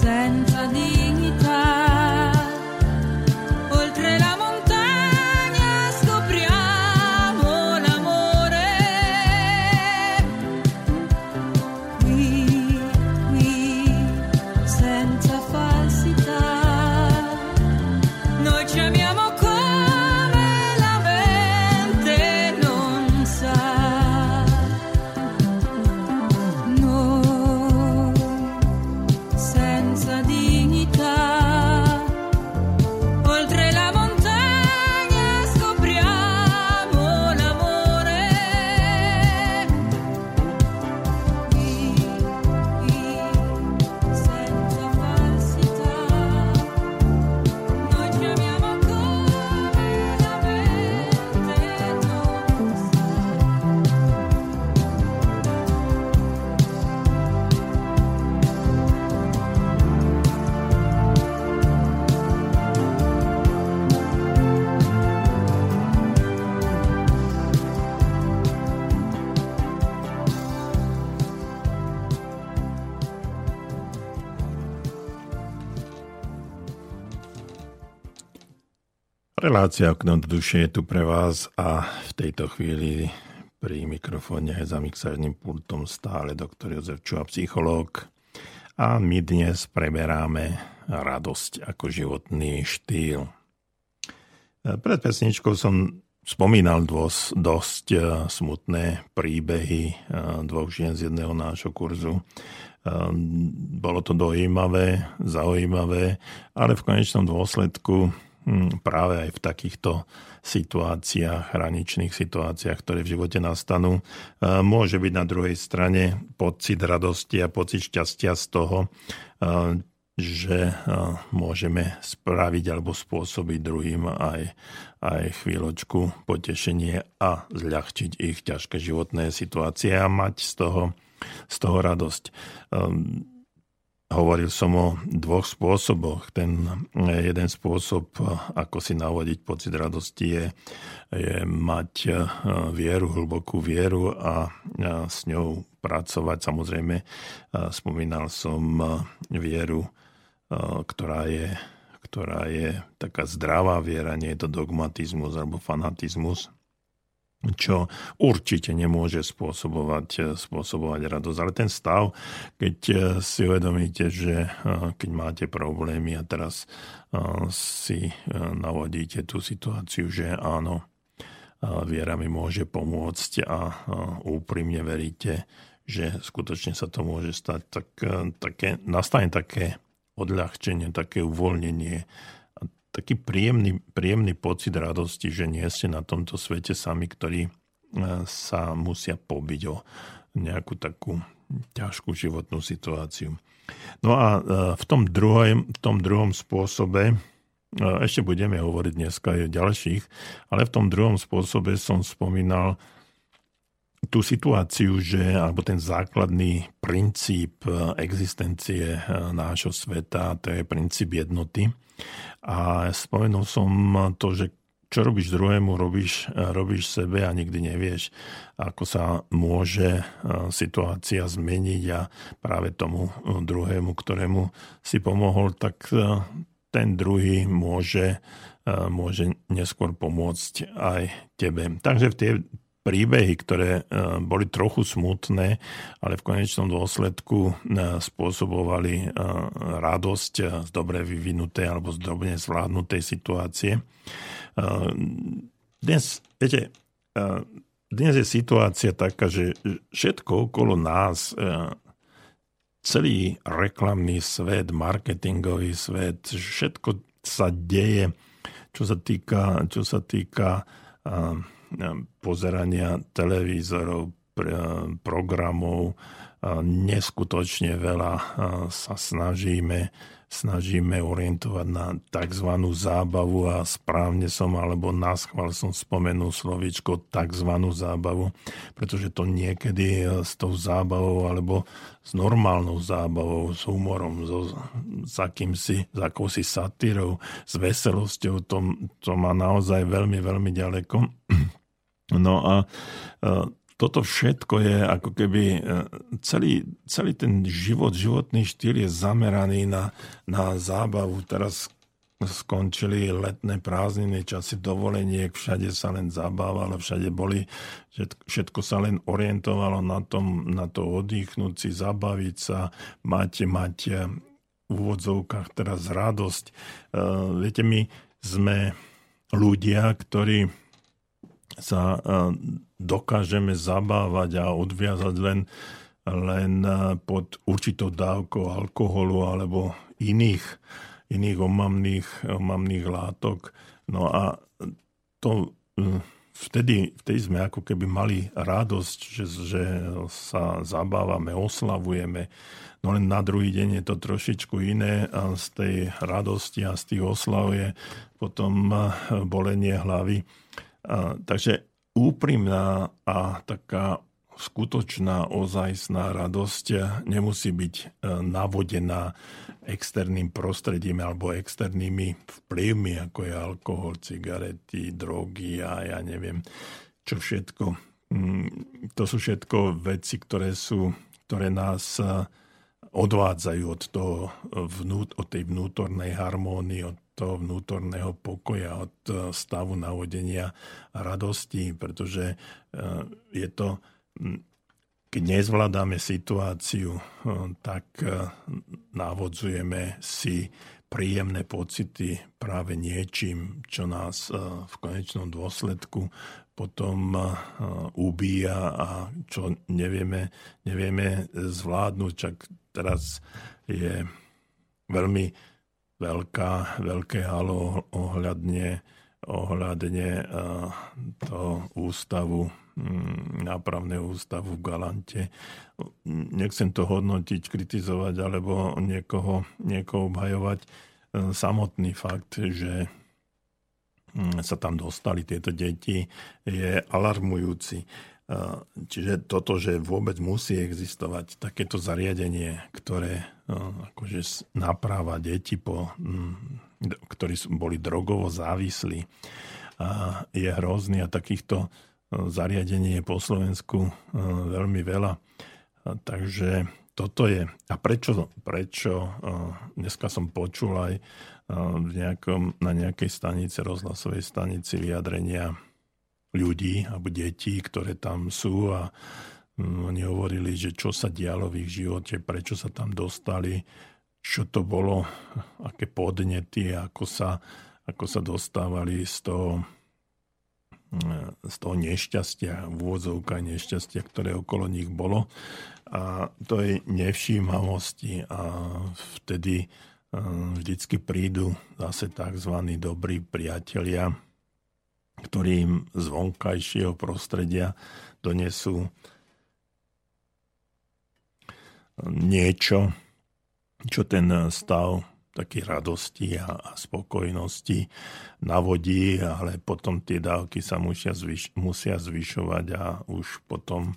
Senza dignità, oltre la Relácia Okno do duše je tu pre vás a v tejto chvíli pri mikrofóne aj za mixážnym pultom stále doktor Jozef Čuha, psychológ. A my dnes preberáme radosť ako životný štýl. Pred pesničkou som spomínal dosť, dosť smutné príbehy dvoch žien z jedného nášho kurzu. Bolo to dojímavé, zaujímavé, ale v konečnom dôsledku práve aj v takýchto situáciách, hraničných situáciách, ktoré v živote nastanú, môže byť na druhej strane pocit radosti a pocit šťastia z toho, že môžeme spraviť alebo spôsobiť druhým aj, aj chvíľočku potešenie a zľahčiť ich ťažké životné situácie a mať z toho, z toho radosť. Hovoril som o dvoch spôsoboch. Ten jeden spôsob, ako si navodiť pocit radosti, je, je mať vieru, hlbokú vieru a s ňou pracovať. Samozrejme, spomínal som vieru, ktorá je, ktorá je taká zdravá viera, nie je to dogmatizmus alebo fanatizmus, čo určite nemôže spôsobovať, spôsobovať radosť. Ale ten stav, keď si uvedomíte, že keď máte problémy a teraz si navodíte tú situáciu, že áno, viera mi môže pomôcť a úprimne veríte, že skutočne sa to môže stať, tak také, nastane také odľahčenie, také uvoľnenie, taký príjemný, príjemný pocit radosti, že nie ste na tomto svete sami, ktorí sa musia pobiť o nejakú takú ťažkú životnú situáciu. No a v tom druhom, v tom druhom spôsobe, ešte budeme hovoriť dneska aj o ďalších, ale v tom druhom spôsobe som spomínal tú situáciu, že, alebo ten základný princíp existencie nášho sveta, to je princíp jednoty. A spomenul som to, že čo robíš druhému, robíš, robíš sebe a nikdy nevieš, ako sa môže situácia zmeniť a práve tomu druhému, ktorému si pomohol, tak ten druhý môže, môže neskôr pomôcť aj tebe. Takže v tie príbehy, ktoré boli trochu smutné, ale v konečnom dôsledku spôsobovali radosť z dobre vyvinuté alebo z dobre zvládnutej situácie. Dnes, viete, dnes je situácia taká, že všetko okolo nás, celý reklamný svet, marketingový svet, všetko sa deje, čo sa týka, čo sa týka pozerania televízorov, programov, neskutočne veľa sa snažíme, snažíme orientovať na tzv. Zábavu a správne som, alebo naschvál som spomenul slovíčko tzv. Zábavu, pretože to niekedy s tou zábavou alebo s normálnou zábavou, s humorom, so, s akýmsi, s akousi satírou, s veselosťou, to, to má naozaj veľmi, veľmi ďaleko. No a toto všetko je ako keby celý, celý ten život, životný štýl je zameraný na, na zábavu. Teraz skončili letné prázdniny, časy dovoleniek, všade sa len zabávalo, všade boli, všetko sa len orientovalo na, tom, na to oddychnúť si, zabaviť sa, mať, mať v úvodzovkách teraz radosť. Viete, my sme ľudia, ktorí sa dokážeme zabávať a odviazať len, len pod určitou dávkou alkoholu alebo iných, iných omamných, omamných látok. No a to vtedy, vtedy sme ako keby mali radosť, že, že sa zabávame, oslavujeme. No len na druhý deň je to trošičku iné a z tej radosti a z tých oslav je potom bolenie hlavy. A, takže úprimná a taká skutočná, ozajstná radosť nemusí byť navodená externým prostredím alebo externými vplyvmi, ako je alkohol, cigarety, drogy a ja neviem, čo všetko. To sú všetko veci, ktoré sú, ktoré nás odvádzajú od toho, od tej vnútornej harmónie, od toho vnútorného pokoja, od stavu navodenia radosti, pretože je to, keď nezvládame situáciu, tak návodzujeme si príjemné pocity práve niečím, čo nás v konečnom dôsledku potom ubíja a čo nevieme, nevieme zvládnuť. Čak teraz je veľmi veľká, veľké halo ohľadne, ohľadne toho ústavu, nápravného ústavu v Galante. Nechcem to hodnotiť, kritizovať alebo niekoho, niekoho obhajovať. Samotný fakt, že sa tam dostali tieto deti, je alarmujúci. Čiže toto, že vôbec musí existovať takéto zariadenie, ktoré akože napráva deti, po, ktorí boli drogovo závislí, a je hrozný, a takýchto zariadenie je po Slovensku veľmi veľa. Takže toto je. A prečo? Prečo? Dneska som počul aj v nejakom, na nejakej stanici, rozhlasovej stanici, vyjadrenia ľudí alebo detí, ktoré tam sú, a oni hovorili, že čo sa dialo v ich živote, prečo sa tam dostali, čo to bolo, aké podnety, ako sa, ako sa dostávali z toho z toho nešťastia, vôdzovka nešťastia, ktoré okolo nich bolo. A to je nevšímavosti. A vtedy vždycky prídu zase tzv. Dobrí priatelia, ktorí im z vonkajšieho prostredia donesú niečo, čo ten stav taký radosti a spokojnosti navodí, ale potom tie dávky sa musia, zvyš- musia zvyšovať a už potom,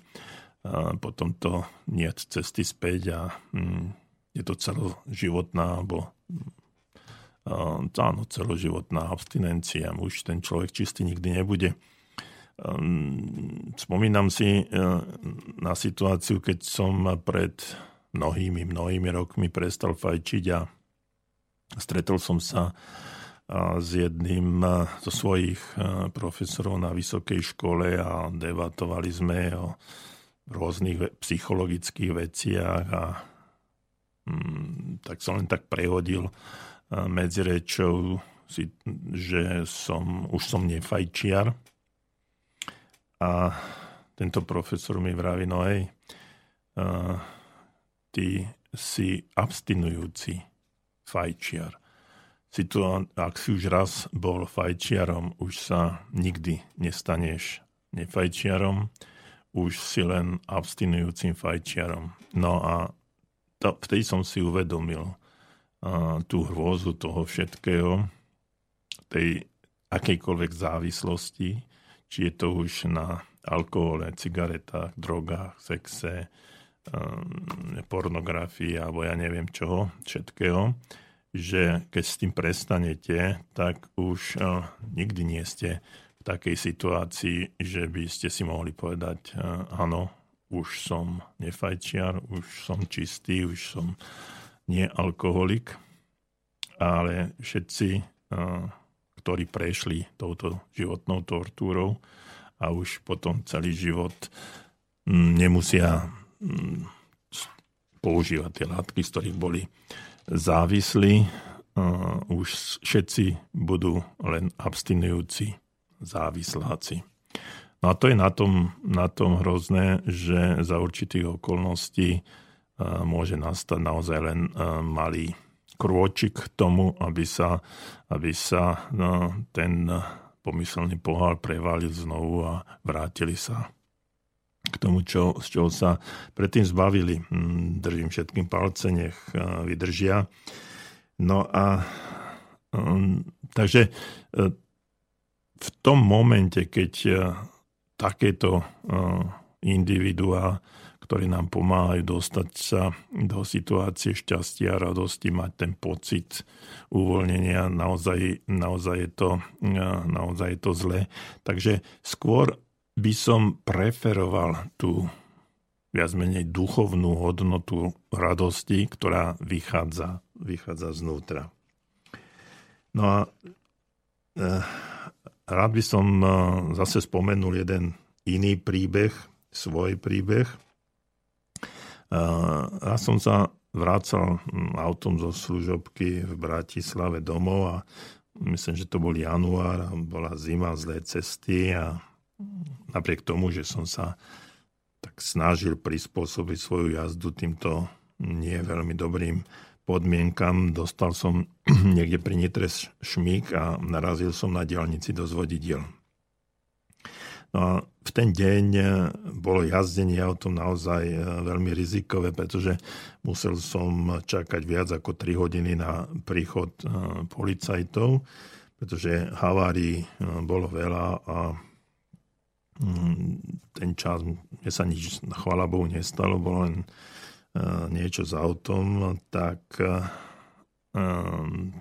a potom to nie je cesty späť a mm, je to celoživotná alebo mm, áno, celoživotná abstinencia. Už ten človek čistý nikdy nebude. Mm, spomínam si na situáciu, keď som pred mnohými, mnohými rokmi prestal fajčiť a stretol som sa s jedným zo svojich profesorov na vysokej škole a debatovali sme o rôznych psychologických veciach a tak som len tak prehodil medzi rečou, že som, už som nefajčiar. A tento profesor mi vraví, no hej, ty si abstinujúci fajčiar. Situá- ak si už raz bol fajčiarom, už sa nikdy nestaneš nefajčiarom, už si len abstinujúcim fajčiarom. No a to, vtedy som si uvedomil uh, tú hrôzu toho všetkého, tej akejkoľvek závislosti, či je to už na alkohole, cigaretách, drogách, sexe, pornografii alebo ja neviem čoho, všetkého, že keď s tým prestanete, tak už uh, nikdy nie ste v takej situácii, že by ste si mohli povedať uh, áno, už som nefajčiar, už som čistý, už som nealkoholik. Ale všetci, uh, ktorí prešli touto životnou tortúrou a už potom celý život um, nemusia používať tie látky, z ktorých boli závislí. Už všetci budú len abstinujúci závisláci. No a to je na tom, na tom hrozné, že za určitých okolností môže nastať naozaj len malý krôčik k tomu, aby sa, aby sa ten pomyselný pohár prevalil znovu a vrátili sa k tomu, čo, z čoho sa predtým zbavili. Držím všetkým palce, nech vydržia. No a um, takže v tom momente, keď takéto uh, individuá, ktorí nám pomáhajú dostať sa do situácie šťastia a radosti, mať ten pocit uvoľnenia, naozaj, naozaj, je, to, uh, naozaj je to zlé. Takže skôr by som preferoval tú viac menej duchovnú hodnotu radosti, ktorá vychádza, vychádza znútra. No a rád by som zase spomenul jeden iný príbeh, svoj príbeh. Raz som sa vracal autom zo služobky v Bratislave domov a myslím, že to bol január a bola zima, zlé cesty a napriek tomu, že som sa tak snažil prispôsobiť svoju jazdu týmto nie veľmi dobrým podmienkam, dostal som niekde pri Nitre šmík a narazil som na diaľnici do zvodidiel. No a v ten deň bolo jazdenie autom naozaj veľmi rizikové, pretože musel som čakať viac ako tri hodiny na príchod policajtov, pretože havárií bolo veľa a ten čas mne sa nič, chvála Bohu, nestalo, bolo len niečo s autom, tak,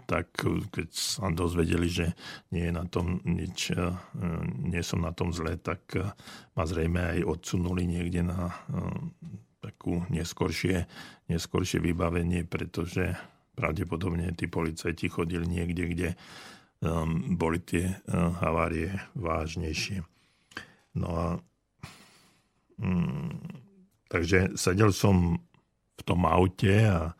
tak keď sa dozvedeli, že nie je na tom nič, nie som na tom zle, tak ma zrejme aj odsunuli niekde na takú neskoršie, neskoršie vybavenie, pretože pravdepodobne tí policajti chodili niekde, kde boli tie havárie vážnejšie. No a takže sedel som v tom aute a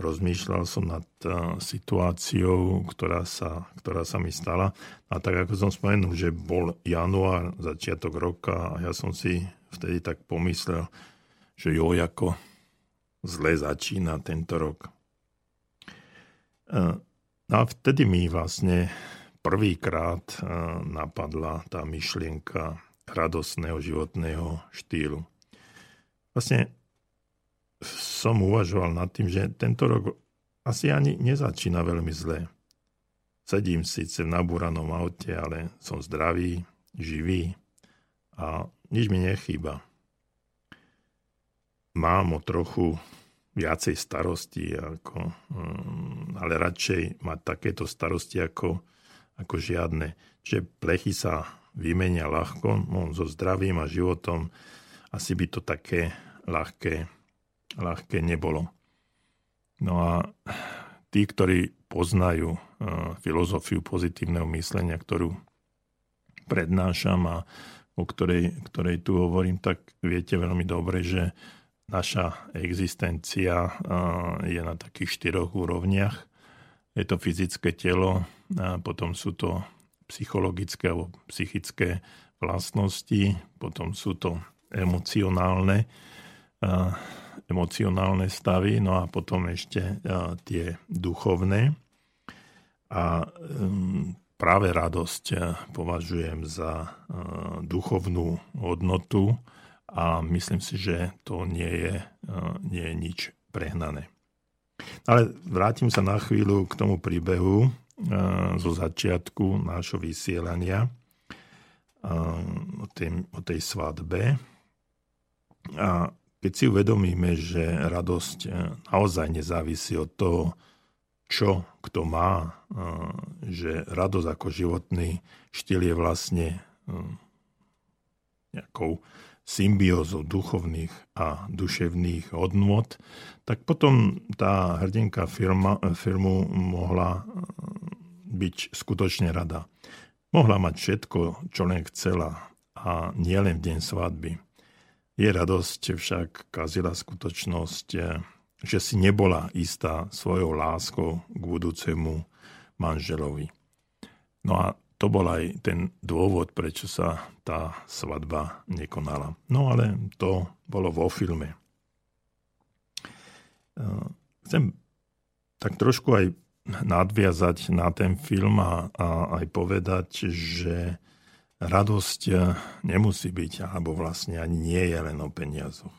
rozmýšľal som nad uh, situáciou, ktorá sa, ktorá sa mi stala. A tak ako som spomenul, že bol január, začiatok roka a ja som si vtedy tak pomyslel, že joj, ako zle začína tento rok. Uh, a vtedy mi vlastne prvýkrát uh, napadla tá myšlienka radosného životného štýlu. Vlastne som uvažoval nad tým, že tento rok asi ani nezačína veľmi zle. Sedím síce v nabúranom aute, ale som zdravý, živý a nič mi nechýba. Mám o trochu viacej starosti, ako, ale radšej mať takéto starosti ako, ako žiadne. Čiže plechy sa vymenia ľahko, no, so zdravím a životom asi by to také ľahké ľahké nebolo. No a tí, ktorí poznajú filozofiu pozitívneho myslenia, ktorú prednášam a o ktorej, ktorej tu hovorím, tak viete veľmi dobre, že naša existencia je na takých štyroch úrovniach. Je to fyzické telo, a potom sú to psychologické alebo psychické vlastnosti, potom sú to emocionálne emocionálne stavy, no a potom ešte a, tie duchovné. A um, práve radosť považujem za a, duchovnú hodnotu a myslím si, že to nie je, a, nie je nič prehnané. Ale vrátim sa na chvíľu k tomu príbehu a, zo začiatku nášho vysielania a, o, tej, o tej svadbe. A keď si uvedomíme, že radosť naozaj nezávisí od toho, čo kto má, že radosť ako životný štýl je vlastne nejakou symbiózou duchovných a duševných hodnôt, tak potom tá hrdinka firma, firmu mohla byť skutočne rada. Mohla mať všetko, čo len chcela a nie len v deň svadby. Jej radosť však kazila skutočnosť, že si nebola istá svojou láskou k budúcemu manželovi. No a to bol aj ten dôvod, prečo sa tá svadba nekonala. No ale to bolo vo filme. Chcem tak trošku aj nadviazať na ten film a, a aj povedať, že radosť nemusí byť, alebo vlastne ani nie je len o peniazoch.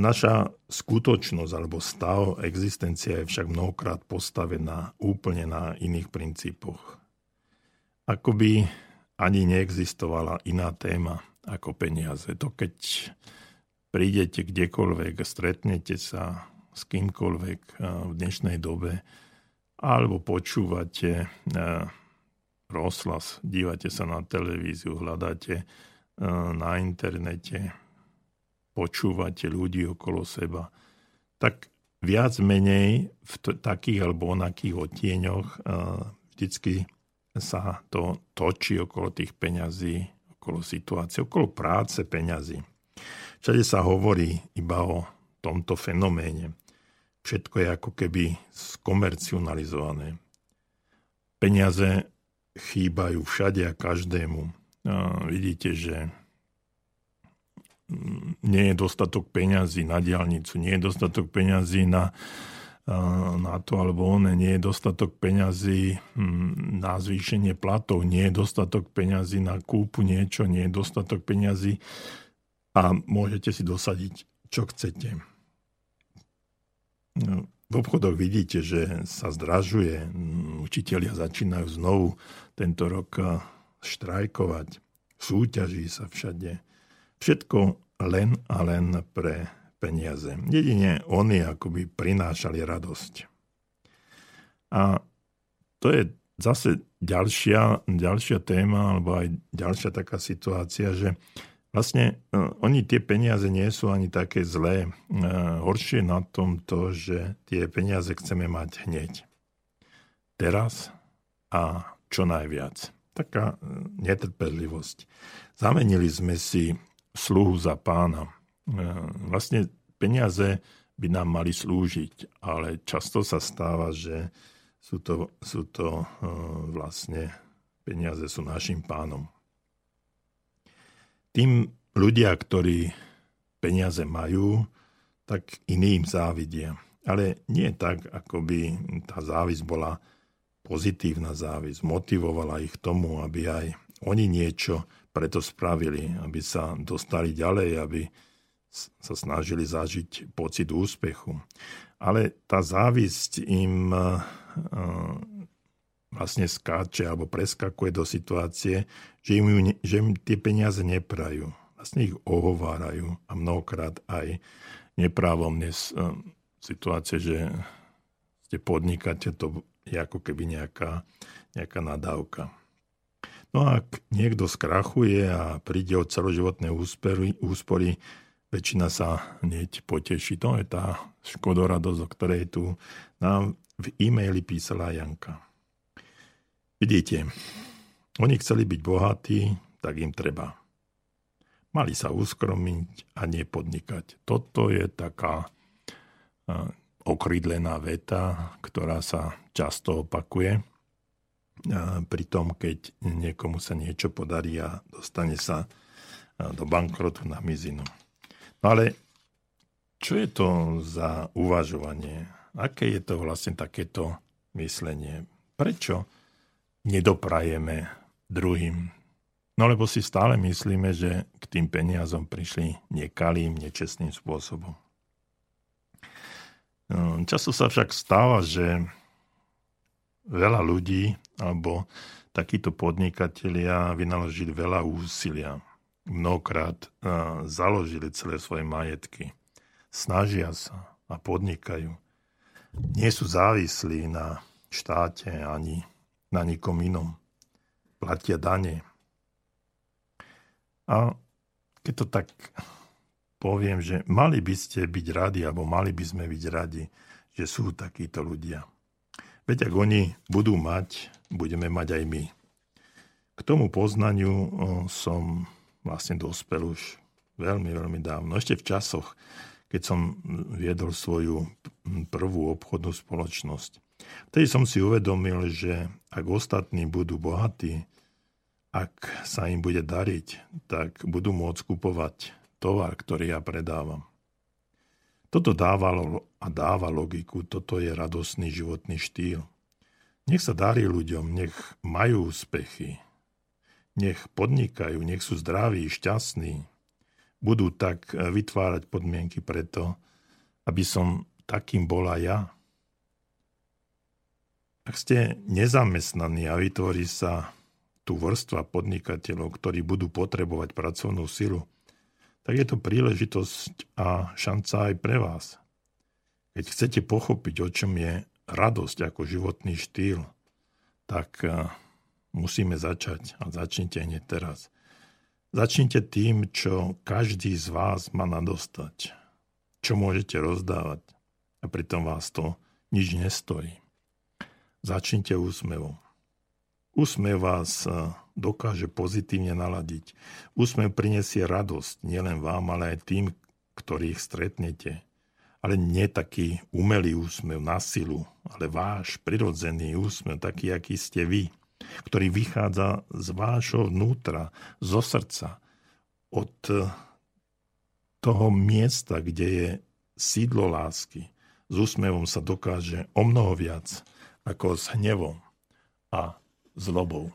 Naša skutočnosť alebo stav existencia je však mnohokrát postavená úplne na iných princípoch. Akoby ani neexistovala iná téma ako peniaze. To keď prídete kdekoľvek, stretnete sa s kýmkoľvek v dnešnej dobe alebo počúvate rozhlas, dívate sa na televíziu, hľadáte na internete, počúvate ľudí okolo seba, tak viac menej v t- takých alebo onakých odtieňoch uh, vždycky sa to točí okolo tých peňazí, okolo situácie, okolo práce peňazí. Všade sa hovorí iba o tomto fenoméne. Všetko je ako keby skomercionalizované. Peniaze chýbajú všade a každému. A vidíte, že nie je dostatok peňazí na diaľnicu, nie je dostatok peňazí na, na to alebo one, nie je dostatok peňazí na zvýšenie platov, nie je dostatok peňazí na kúpu niečo, nie je dostatok peňazí a môžete si dosadiť, čo chcete. V obchodoch vidíte, že sa zdražuje. Učitelia začínajú znovu tento rok štrajkovať. Súťaží sa všade. Všetko len a len pre peniaze. Jedine oni akoby prinášali radosť. A to je zase ďalšia, ďalšia téma, alebo aj ďalšia taká situácia, že vlastne oni tie peniaze nie sú ani také zlé. Horšie na tom to, že tie peniaze chceme mať hneď. Teraz a čo najviac. Taká netrpezlivosť. Zamenili sme si sluhu za pána. Vlastne peniaze by nám mali slúžiť, ale často sa stáva, že sú to, sú to vlastne peniaze sú našim pánom. Tým ľudia, ktorí peniaze majú, tak iným závidia. Ale nie tak, ako by tá závisť bola pozitívna závisť. Motivovala ich k tomu, aby aj oni niečo preto spravili, aby sa dostali ďalej, aby sa snažili zažiť pocit úspechu. Ale tá závisť im vlastne skáče alebo preskakuje do situácie, že im, ju, že im tie peniaze neprajú. Vlastne ich ohovárajú a mnohokrát aj neprávom dnes situácie, že ste podnikáte, to je ako keby nejaká, nejaká nadávka. No a ak niekto skrachuje a príde o celoživotné úspory, úspory, väčšina sa hneď poteší. To je tá škodoradosť, o ktorej tu nám v e-maili písala Janka. Vidíte, oni chceli byť bohatí, tak im treba. Mali sa uskromiť a nepodnikať. Toto je taká okrydlená veta, ktorá sa často opakuje. Pri tom, keď niekomu sa niečo podarí a dostane sa do bankrotu na mizinu. No ale čo je to za uvažovanie? Aké je to vlastne takéto myslenie? Prečo nedoprajeme druhým? No lebo si stále myslíme, že k tým peniazom prišli nekalým, nečestným spôsobom. Často sa však stáva, že veľa ľudí alebo takíto podnikatelia vynaložili veľa úsilia. Mnohokrát založili celé svoje majetky. Snažia sa a podnikajú. Nie sú závislí na štáte ani na nikom inom. Platia dane. A keď to tak poviem, že mali by ste byť radi, alebo mali by sme byť radi, že sú takíto ľudia. Veď ak oni budú mať, budeme mať aj my. K tomu poznaniu som vlastne dospel už veľmi, veľmi dávno. Ešte v časoch, keď som viedol svoju prvú obchodnú spoločnosť. Vtedy som si uvedomil, že ak ostatní budú bohatí, ak sa im bude dariť, tak budú môcť kupovať tovar, ktorý ja predávam. Toto dávalo a dáva logiku, toto je radostný životný štýl. Nech sa darí ľuďom, nech majú úspechy, nech podnikajú, nech sú zdraví, šťastní. Budú tak vytvárať podmienky preto, aby som takým bola ja. Ak ste nezamestnaní a vytvorí sa tu vrstva podnikateľov, ktorí budú potrebovať pracovnú silu, tak je to príležitosť a šanca aj pre vás. Keď chcete pochopiť, o čom je radosť ako životný štýl, tak musíme začať a začnite hneď teraz. Začnite tým, čo každý z vás má nadostať, čo môžete rozdávať. a pritom vás to nič nestojí. Začnite úsmevom. Úsmev vás dokáže pozitívne naladiť. Úsmev prinesie radosť nielen vám, ale aj tým, ktorých stretnete. Ale nie taký umelý úsmev na silu, ale váš prirodzený úsmev, taký, aký ste vy, ktorý vychádza z vášho vnútra, zo srdca, od toho miesta, kde je sídlo lásky. S úsmevom sa dokáže o mnoho viac ako s hnevom a zlobou.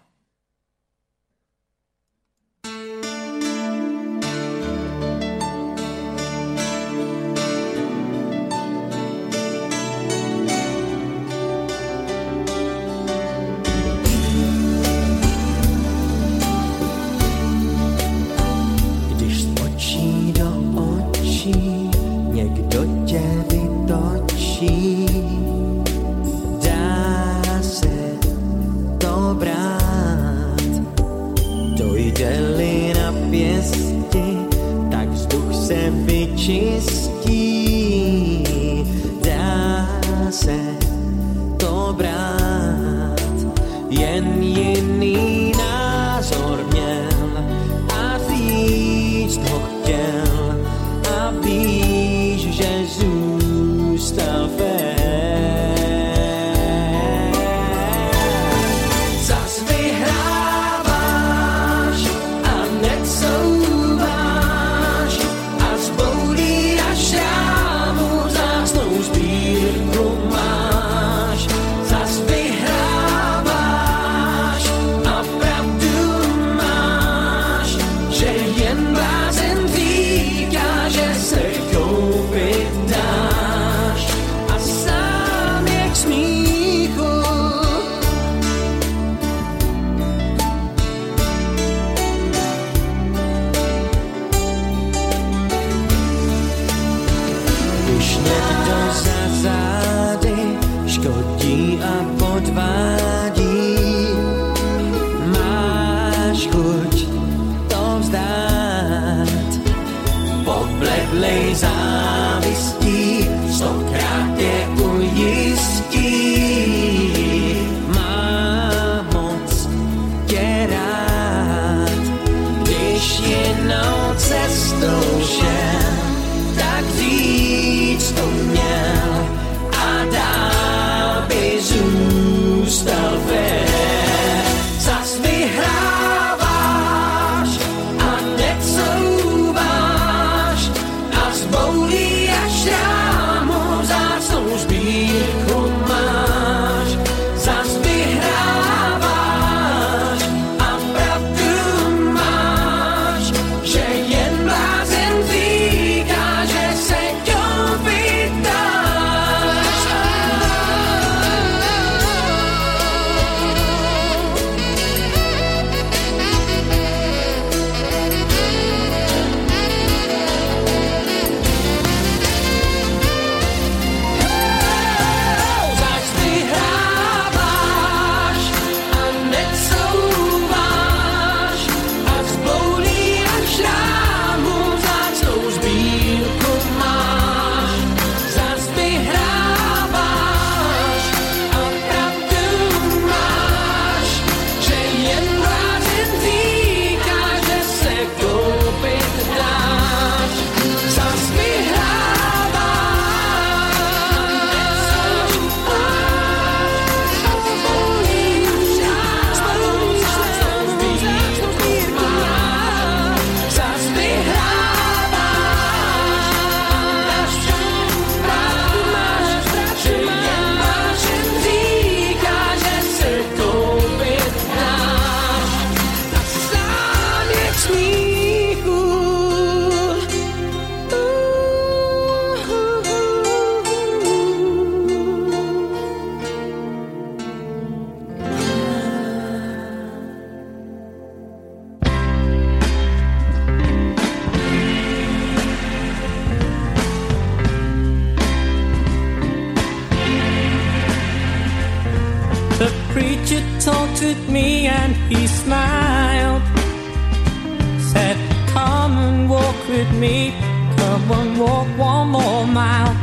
Walk with me, come and walk one more mile.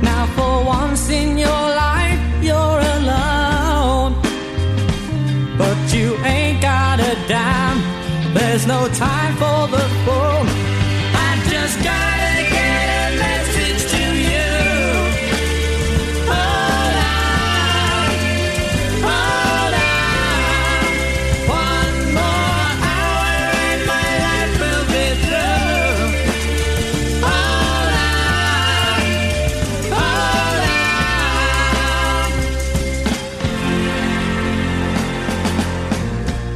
Now for place in your life you're alone, but you ain't got a dime. There's no time for the phone. I just gotta get a message to you. Hold on, hold on. One more hour and my life will be through. Hold on, hold on.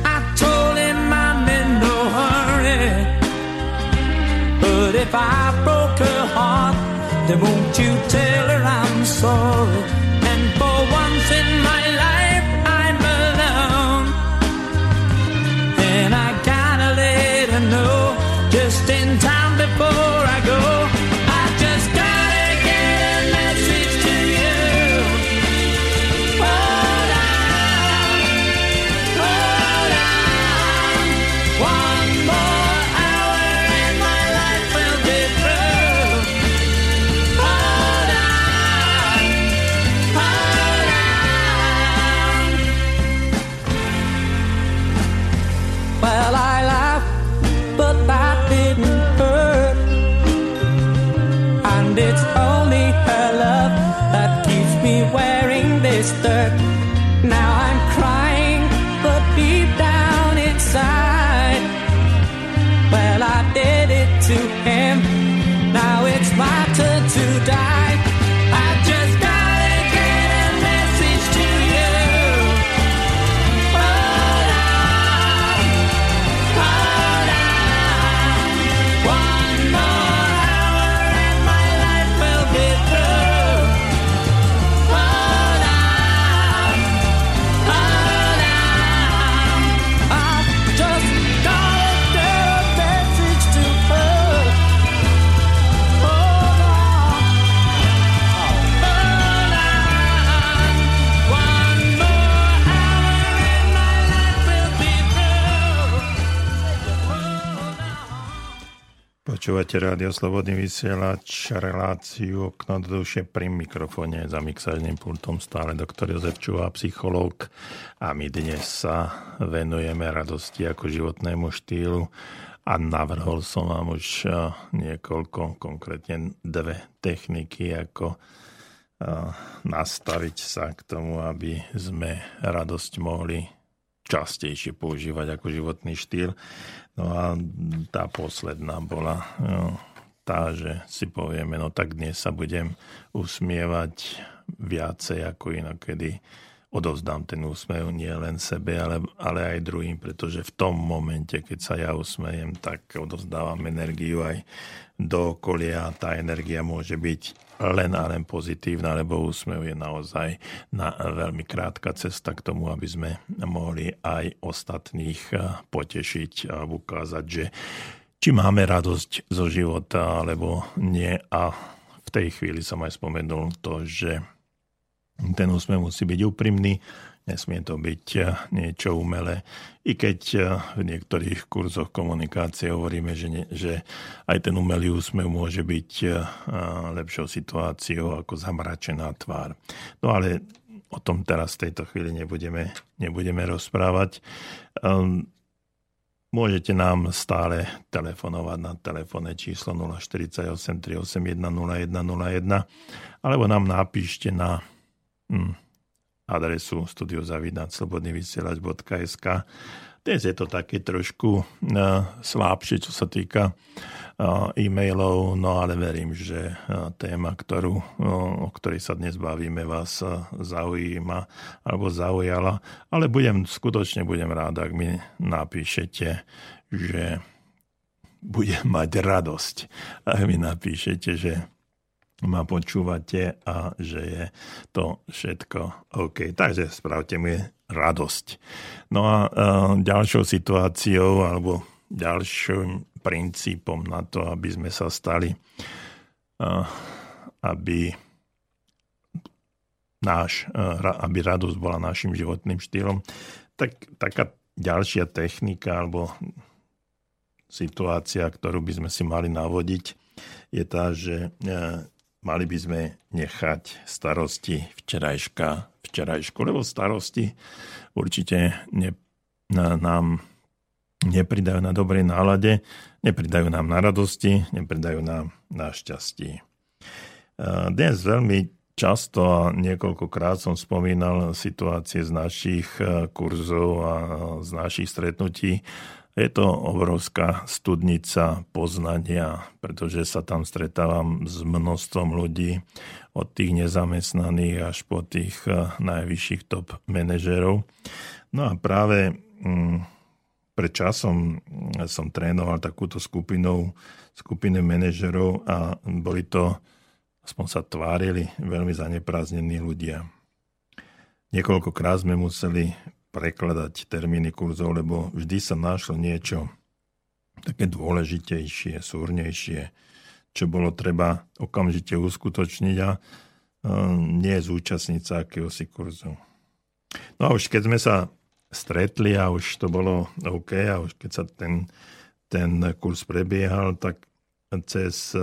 I told him I'm in no hurry, but if I broke her heart, then won't you tell her I'm sorry? And for once in my life, I'm alone, and I gotta let her know just in time before I go. I just gotta get a message to you. Hold on, hold on. One more hour and my life will be through. Hold on, hold on. Well, I laughed, but that didn't hurt, and it's only her love that keeps me wearing this dirt. Now I'm crying, but deep down inside, well, I did it to him. Now it's my turn to die. I just gotta get a message to you. Hold on, hold on. One more hour and my life will be through. Hold on, hold on. I just gotta get a message to her. Hold on, hold on. One more hour and my life will be through. Hold on. Počúvate rádio Slobodný vysielač, reláciu Okno do duše, pri mikrofóne za mixážnym pultom stále doktor Jozef Čuha, psychológ, a my dnes sa venujeme radosti ako životnému štýlu a navrhol som vám už eh, niekoľko, konkrétne dve techniky, ako eh, nastaviť sa k tomu, aby sme radosť mohli častejšie používať ako životný štýl. No a tá posledná bola no, tá, že si povieme, no tak dnes sa budem usmievať viacej ako inokedy. Odovzdám ten úsmev nie len sebe, ale, ale aj druhým, pretože v tom momente, keď sa ja usmejem, tak odovzdávam energiu aj do okolia. Tá energia môže byť len a len pozitívna, lebo úsmev je naozaj na veľmi krátka cesta k tomu, aby sme mohli aj ostatných potešiť a ukázať, že či máme radosť zo života, alebo nie. A v tej chvíli som aj spomenul to, že ten úsmev musí byť úprimný, nesmie to byť niečo umelé. I keď v niektorých kurzoch komunikácie hovoríme, že, nie, že aj ten umelý úsmev môže byť lepšou situáciou ako zamračená tvár. No ale o tom teraz v tejto chvíli nebudeme, nebudeme rozprávať. Môžete nám stále telefonovať na telefónne číslo nula štyridsaťosem, tridsaťosem, jeden nula jeden nula jeden alebo nám napíšte na adresu studio zavináč slobodný vysielač bodka es ká. Dnes je to také trošku slabšie, čo sa týka e-mailov, no ale verím, že téma, ktorú, o ktorej sa dnes bavíme, vás zaujíma alebo zaujala, ale budem, skutočne budem rád, ak mi napíšete, že budem mať radosť. Ak mi napíšete, že ma počúvate a že je to všetko OK. Takže spravte mi radosť. No a e, ďalšou situáciou alebo ďalším princípom na to, aby sme sa stali, e, aby, náš, e, aby radosť bola našim životným štýlom, tak taká ďalšia technika alebo situácia, ktorú by sme si mali navodiť, je tá, že e, mali by sme nechať starosti včerajška včerajšku, lebo starosti určite ne, na, nám nepridajú na dobrej nálade, nepridajú nám na radosti, nepridajú nám na šťastí. Dnes veľmi často a niekoľkokrát som spomínal situácie z našich kurzov a z našich stretnutí. Je to obrovská studnica poznania, pretože sa tam stretávam s množstvom ľudí, od tých nezamestnaných až po tých najvyšších top manažerov. No a práve pred časom som trénoval takúto skupinu, skupinu manažerov a boli to, aspoň sa tvárili, veľmi zaneprázdnení ľudia. Niekoľkokrát sme museli prekladať termíny kurzov, lebo vždy sa našlo niečo také dôležitejšie, súrnejšie, čo bolo treba okamžite uskutočniť a nie zúčastniť sa akéhosi kurzu. No a už keď sme sa stretli a už to bolo OK a už keď sa ten, ten kurz prebiehal, tak cez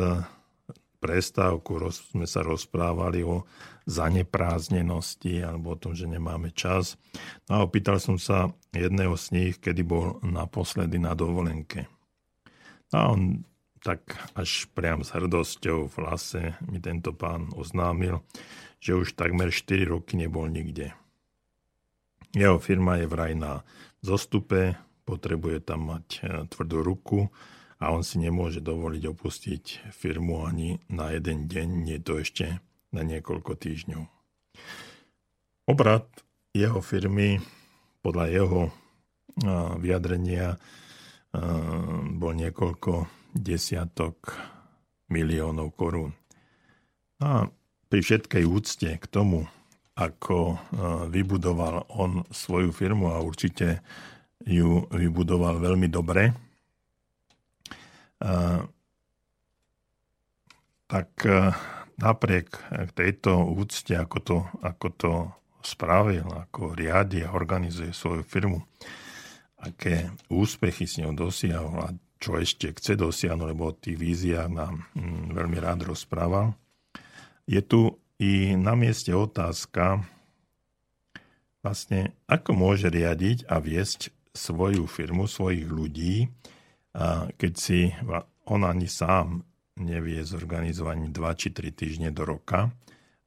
prestávku roz, sme sa rozprávali o zaneprázdnenosti alebo o tom, že nemáme čas. No a opýtal som sa jedného z nich, kedy bol naposledy na dovolenke. No a on tak až priam s hrdosťou v hlase mi tento pán oznámil, že už takmer štyri roky nebol nikde. Jeho firma je vraj na zostupe, potrebuje tam mať tvrdú ruku a on si nemôže dovoliť opustiť firmu ani na jeden deň, nie to ešte na niekoľko týždňov. Obrat jeho firmy podľa jeho vyjadrenia bol niekoľko desiatok miliónov korún. A pri všetkej úcte k tomu, ako vybudoval on svoju firmu a určite ju vybudoval veľmi dobre, Uh, tak uh, napriek tejto úcte, ako to, ako to spravil, ako riadi a organizuje svoju firmu, aké úspechy s ňou dosiahol a čo ešte chce dosiahnuť, lebo o tých víziách nám mm, veľmi rád rozprával, je tu i na mieste otázka, vlastne ako môže riadiť a viesť svoju firmu, svojich ľudí, a keď si on ani sám nevie zorganizovať dva či tri týždne do roka,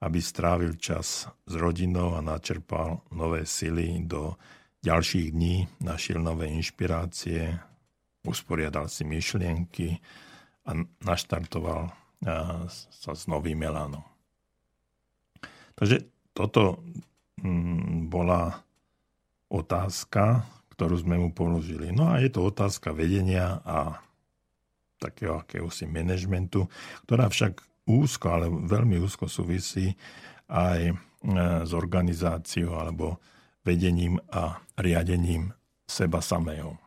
aby strávil čas s rodinou a načerpal nové sily do ďalších dní, našiel nové inšpirácie, usporiadal si myšlienky a naštartoval sa s novým elánom. Takže toto bola otázka, ktorú sme mu položili. No a je to otázka vedenia a takého akéhosi manažmentu, ktorá však úzko, ale veľmi úzko súvisí aj s organizáciou alebo vedením a riadením seba samého.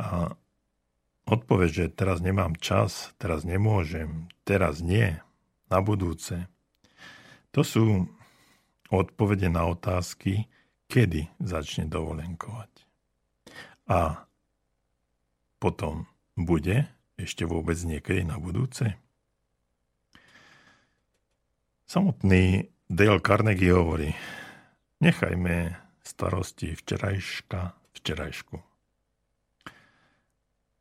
A odpoveď, že teraz nemám čas, teraz nemôžem, teraz nie, na budúce, to sú odpovede na otázky, kedy začne dovolenkovať. A potom bude ešte vôbec niekedy na budúce? Samotný Dale Carnegie hovorí, nechajme starosti včerajška včerajšku.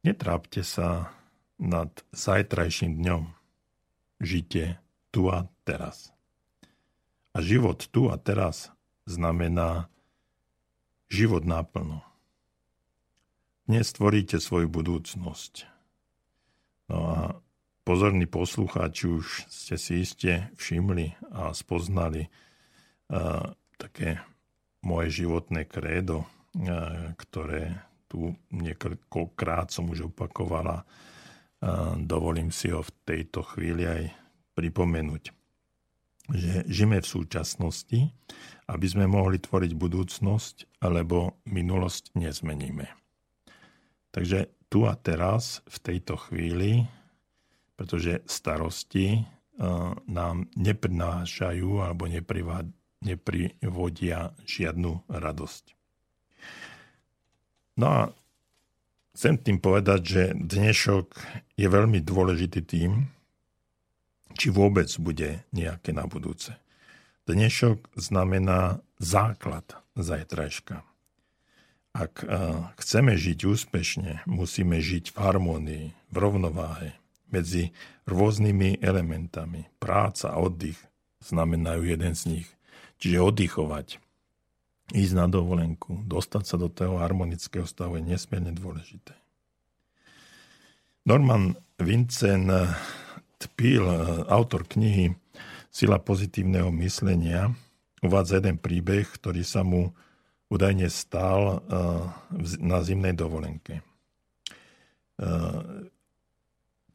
Netrápte sa nad zajtrajším dňom. Žite tu a teraz. A život tu a teraz znamená život naplno. Dnes tvoríte svoju budúcnosť. No a pozorní poslucháči už ste si iste všimli a spoznali uh, také moje životné krédo, uh, ktoré tu niekoľkokrát som už opakovala. Uh, dovolím si ho v tejto chvíli aj pripomenúť. Že žijeme v súčasnosti, aby sme mohli tvoriť budúcnosť, alebo minulosť nezmeníme. Takže tu a teraz, v tejto chvíli, pretože starosti nám neprinášajú alebo neprivodia žiadnu radosť. No a chcem tým povedať, že dnešok je veľmi dôležitý tým, či vôbec bude nejaké na budúce. Dnešok znamená základ zajtrajška. Ak chceme žiť úspešne, musíme žiť v harmonii, v rovnováhe medzi rôznymi elementami. Práca a oddych znamenajú jeden z nich. Čiže oddychovať, ísť na dovolenku, dostať sa do toho harmonického stavu je nesmierne dôležité. Norman Vincent Peale, autor knihy Sila pozitívneho myslenia, uvádza jeden príbeh, ktorý sa mu údajne stál na zimnej dovolenke.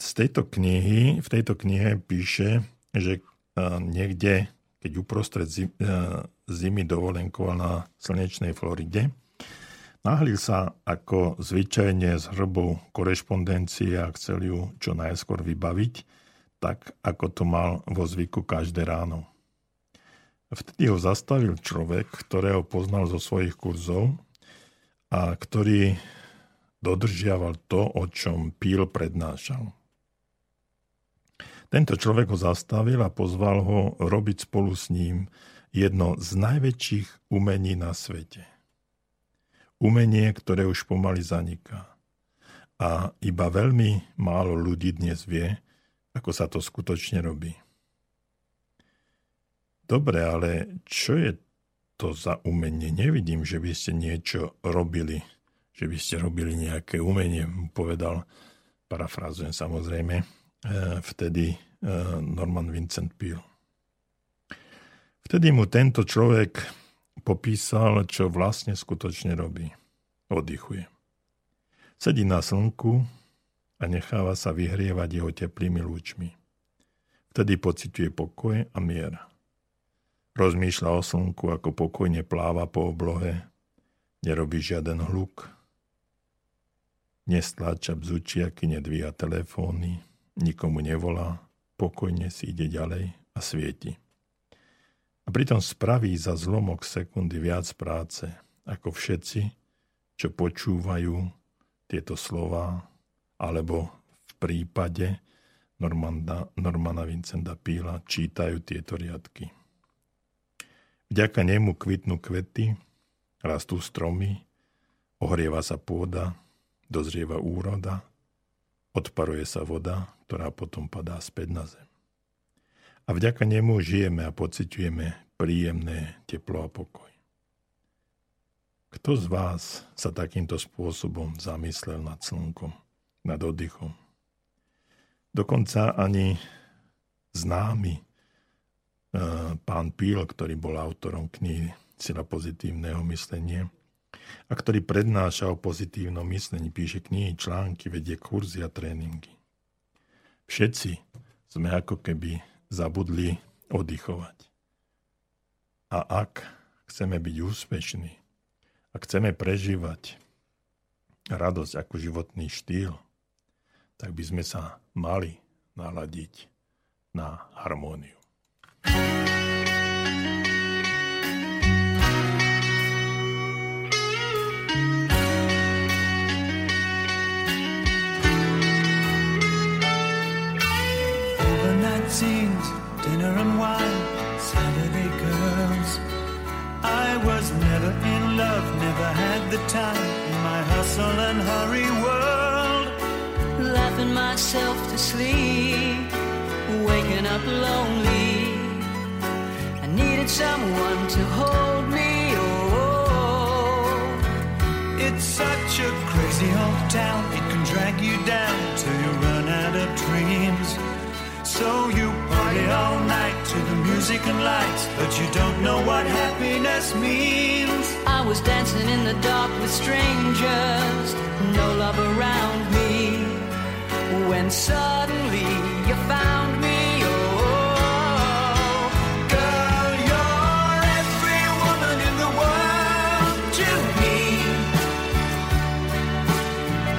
Z tejto knihy, v tejto knihe píše, že niekde, keď uprostred zimy dovolenkoval na slnečnej Floride, nahlil sa ako zvyčajne z hrbou korešpondencie a chcel ju čo najskôr vybaviť, tak ako to mal vo zvyku každé ráno. Vtedy ho zastavil človek, ktorého poznal zo svojich kurzov a ktorý dodržiaval to, o čom Peale prednášal. Tento človek ho zastavil a pozval ho robiť spolu s ním jedno z najväčších umení na svete. Umenie, ktoré už pomaly zaniká. A iba veľmi málo ľudí dnes vie, ako sa to skutočne robí. Dobre, ale čo je to za umenie? Nevidím, že by ste niečo robili, že by ste robili nejaké umenie, povedal, parafrázujem samozrejme, vtedy Norman Vincent Peale. Vtedy mu tento človek popísal, čo vlastne skutočne robí. Oddychuje. Sedí na slnku a necháva sa vyhrievať jeho teplými lúčmi. Vtedy pociťuje pokoj a mier. Rozmýšľa o slnku, ako pokojne pláva po oblohe. Nerobí žiaden hluk. Nestláča bzučiaky, nedvíja telefóny. Nikomu nevolá, pokojne si ide ďalej a svieti. A pritom spraví za zlomok sekundy viac práce, ako všetci, čo počúvajú tieto slová, alebo v prípade Normanda, Normana Vincenta Peala čítajú tieto riadky. Vďaka nemu kvitnú kvety, rastú stromy, ohrieva sa pôda, dozrieva úroda, odparuje sa voda, ktorá potom padá späť na zem. A vďaka nemu žijeme a pociťujeme príjemné teplo a pokoj. Kto z vás sa takýmto spôsobom zamyslel nad slnkom, nad oddychom? Dokonca ani známy pán Peale, ktorý bol autorom knihy Sila pozitívneho myslenia, a ktorý prednáša o pozitívnom myslení, píše knihy, články, vedie kurzy a tréningy. Všetci sme ako keby zabudli oddychovať. A ak chceme byť úspešní, ak chceme prežívať radosť ako životný štýl, tak by sme sa mali naladiť na harmóniu. Scenes, dinner and wine, Saturday girls. I was never in love, never had the time in my hustle and hurry world. Laughing myself to sleep, waking up lonely. I needed someone to hold me. Oh, it's such a crazy old town, it can drag you down till you run out of dreams. So you party all night to the music and lights, but you don't know what happiness means. I was dancing in the dark with strangers, no love around me, when suddenly you found me. Oh, girl, you're every woman in the world to me.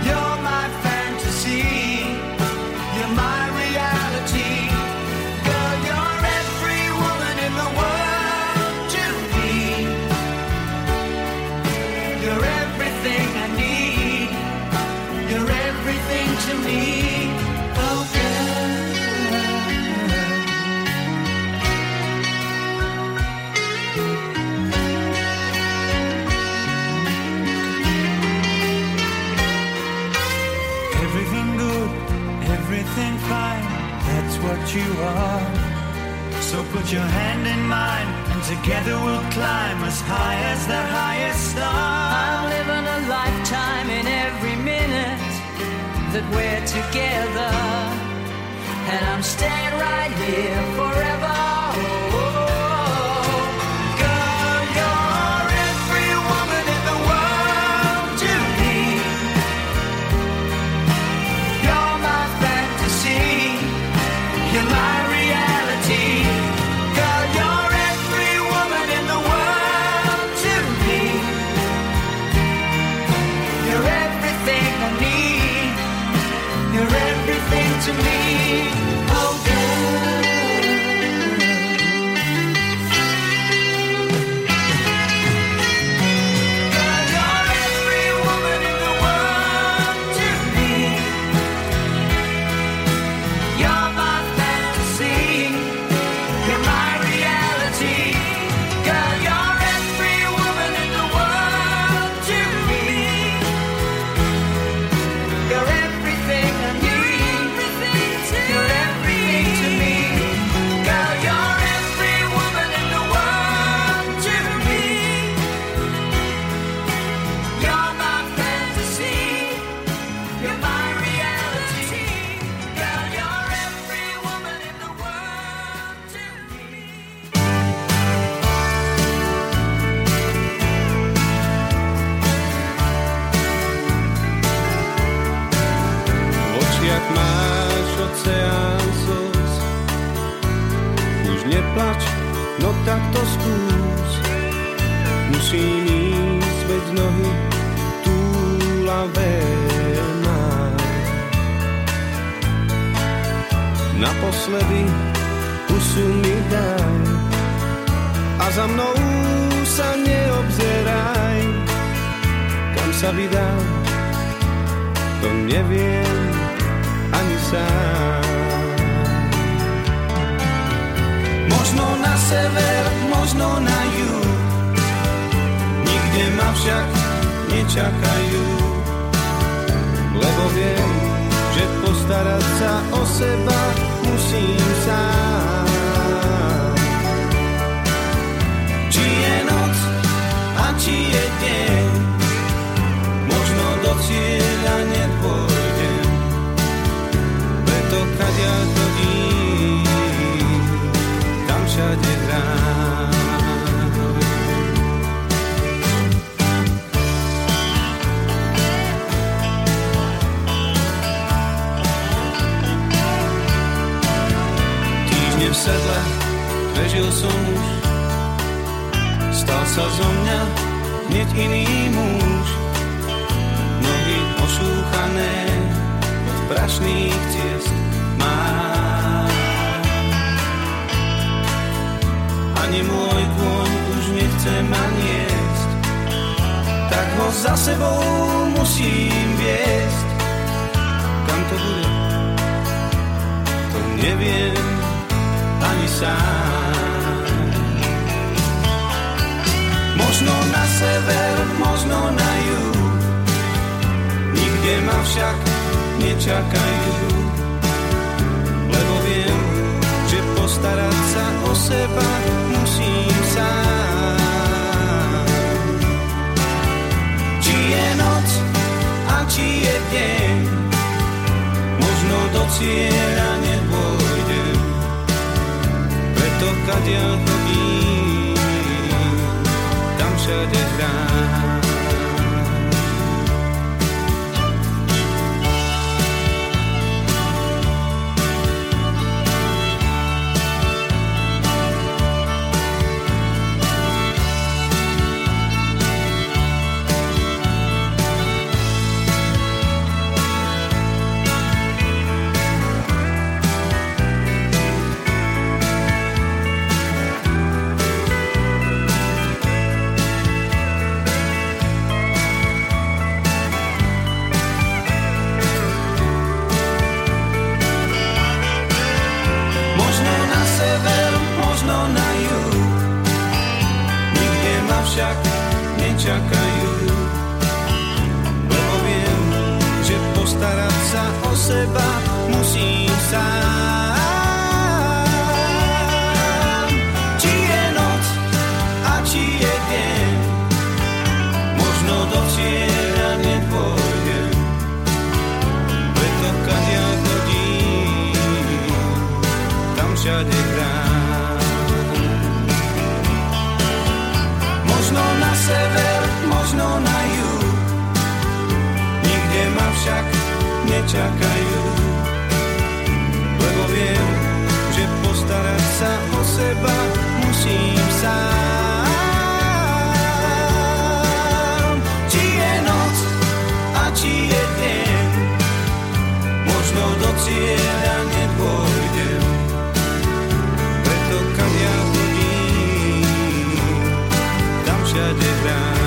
You're my fantasy, you're my to me, oh girl, So put your hand in mine, and together we'll climb as high as the highest star. I'll live in a lifetime in every minute that we're together, and I'm staying right here forever. Oh, girl, you're every woman in the world to me. You're my fantasy, you're my reality. Girl, you're every woman in the world to me. You're everything I need, you're everything to me. Naposledy pusu mi daj a za mnou sa neobzeraj. Kam sa vydám, to neviem ani sám. Možno na sever, možno na juh, nikde ma však nečakajú, lebo viem, že postarať sa o seba musím sám. Či je noc a či je deň, možno do cieľa nepôjdem, preto kadia chodím, tam všade hrám. V sedle prežil som už, stal sa zo mňa hneď iný muž. Nohy ošúchané od prašných ciest mám. Ani môj kôň už nechce ma niesť, tak ho za sebou musím viesť. Kam to bude, to neviem ani sám. Možno na sever, možno na juh, nikde ma však nečakajú, lebo viem, že postarať sa o seba musím sám. Či je noc a či je deň, možno do cieľa nepôjdem, to kadia chodím, tam všade hrám. Musím sám. nečakajú, lebo viem, že postarať sa o seba musím sám. Či je noc a či je deň, možno do cieľa nepôjdem, preto kam ja chodím, tam všade hrám.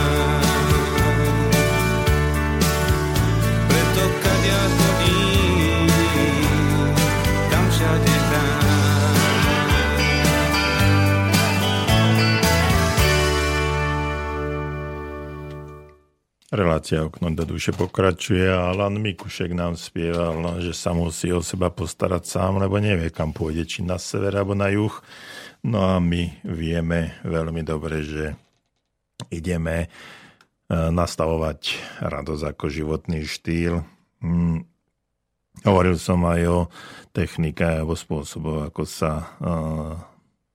Relácia Okno do duše pokračuje a Alan Mikušek nám spieval, že sa musí o seba postarať sám, lebo nevie, kam pôjde, či na sever, alebo na juh. No a my vieme veľmi dobre, že ideme nastavovať radosť ako životný štýl. Hm. Hovoril som aj o technikách alebo spôsoboch, ako sa uh,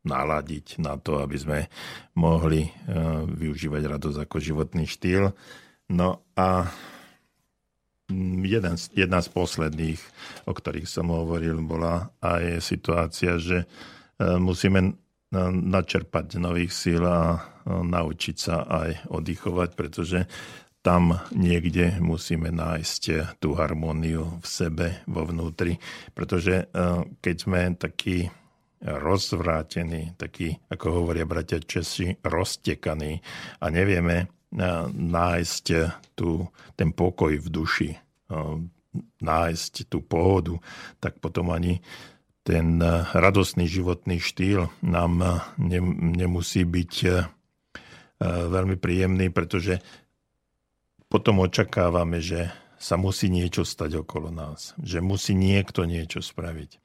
naladiť na to, aby sme mohli uh, využívať radosť ako životný štýl. No a jeden, jedna z posledných, o ktorých som hovoril, bola aj situácia, že musíme načerpať nových síl a naučiť sa aj oddychovať, pretože tam niekde musíme nájsť tú harmóniu v sebe, vo vnútri. Pretože keď sme takí rozvrátení, takí, ako hovoria bratia Česi, roztekaní a nevieme nájsť tu ten pokoj v duši, nájsť tú pohodu, tak potom ani ten radostný životný štýl nám nemusí byť veľmi príjemný, pretože potom očakávame, že sa musí niečo stať okolo nás, že musí niekto niečo spraviť,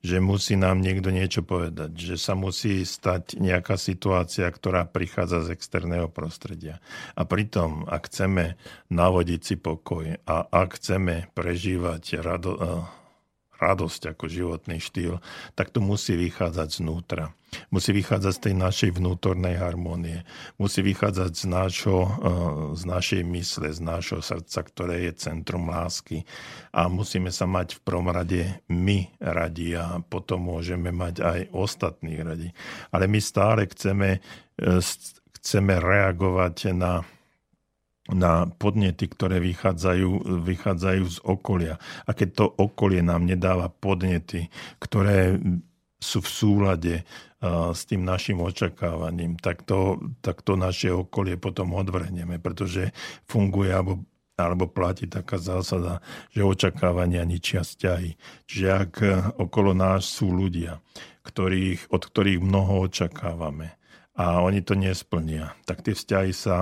že musí nám niekto niečo povedať, že sa musí stať nejaká situácia, ktorá prichádza z externého prostredia. A pritom, ak chceme navodiť si pokoj a ak chceme prežívať rado, radosť ako životný štýl, tak to musí vychádzať znútra. Musí vychádzať z tej našej vnútornej harmónie. Musí vychádzať z, nášho, z našej mysle, z nášho srdca, ktoré je centrum lásky. A musíme sa mať v prvom rade my radi a potom môžeme mať aj ostatných radi. Ale my stále chceme, chceme reagovať na... na podnety, ktoré vychádzajú, vychádzajú z okolia. A keď to okolie nám nedáva podnety, ktoré sú v súlade uh, s tým našim očakávaním, tak to, tak to naše okolie potom odvrhneme, pretože funguje alebo, alebo platí taká zásada, že očakávania ničia vzťahy. Čiže ak okolo nás sú ľudia, ktorých, od ktorých mnoho očakávame a oni to nesplnia, tak tie vzťahy sa...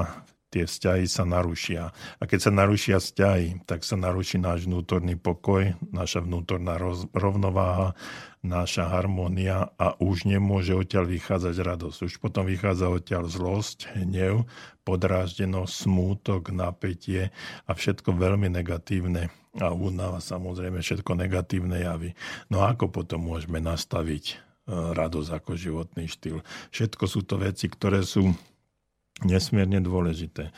Tie vzťahy sa narušia. A keď sa narušia vzťahy, tak sa naruší náš vnútorný pokoj, naša vnútorná roz, rovnováha, naša harmónia a už nemôže odtiaľ vychádzať radosť. Už potom vychádza odtiaľ zlosť, hnev, podráždenosť, smútok, napätie a všetko veľmi negatívne. A únava, samozrejme, všetko negatívne javy. No a ako potom môžeme nastaviť radosť ako životný štýl? Všetko sú to veci, ktoré sú nesmierne dôležité.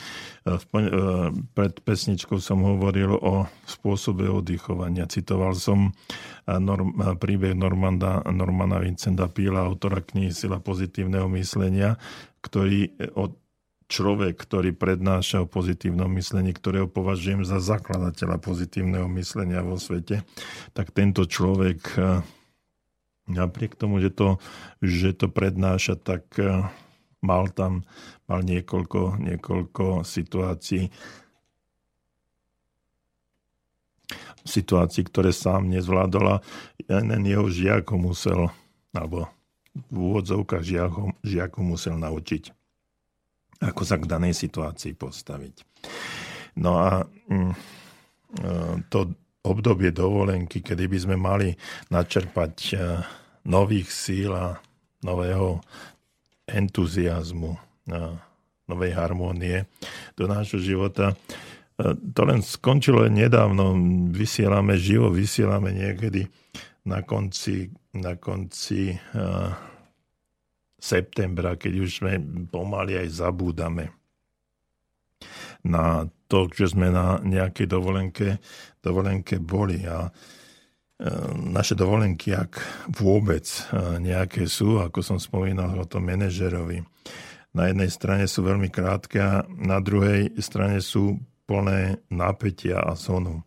Pred pesničkou som hovoril o spôsobe oddychovania. Citoval som príbeh Normanda, Normana Vincenta Peala, autora knihy Sila pozitívneho myslenia, ktorý od človek, ktorý prednáša o pozitívnom myslení, ktorého považujem za zakladateľa pozitívneho myslenia vo svete, tak tento človek napriek tomu, že to, že to prednáša, tak Mal tam mal niekoľko, niekoľko situácií, situácií, ktoré sám nezvládol. Jeden jeho žiak ho musel, alebo v úvodzovkách žiak ho, žiak ho musel naučiť, ako sa k danej situácii postaviť. No a to obdobie dovolenky, kedy by sme mali načerpať nových síl a nového entuziazmu, novej harmónie do nášho života. To len skončilo nedávno. Vysielame živo, vysielame niekedy na konci, na konci uh, septembra, keď už sme pomaly aj zabúdame na to, že sme na nejakej dovolenke, dovolenke boli. A naše dovolenky, ak vôbec nejaké sú, ako som spomínal o tom manažerovi, na jednej strane sú veľmi krátke a na druhej strane sú plné napätia a sonu.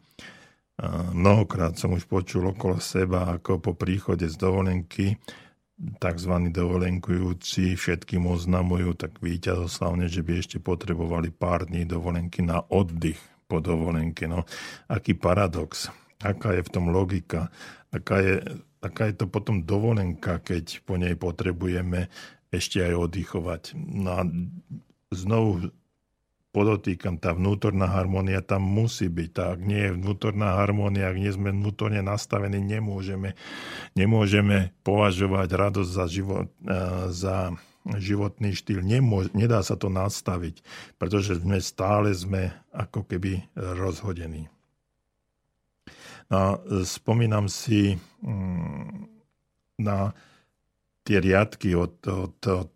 Mnohokrát som už počul okolo seba, ako po príchode z dovolenky tzv. Dovolenkujúci všetkým oznamujú tak víťazoslavne, že by ešte potrebovali pár dní dovolenky na oddych po dovolenke. No, aký paradox, aká je v tom logika, aká je, aká je to potom dovolenka, keď po nej potrebujeme ešte aj oddychovať. No a znovu podotýkam, tá vnútorná harmónia tam musí byť. Tá, ak nie je vnútorná harmónia, ak nie sme vnútorne nastavení, nemôžeme, nemôžeme považovať radosť za, život, za životný štýl. Nemôž, nedá sa to nastaviť, pretože sme stále sme ako keby rozhodení. No, spomínam si na tie riadky od, od, od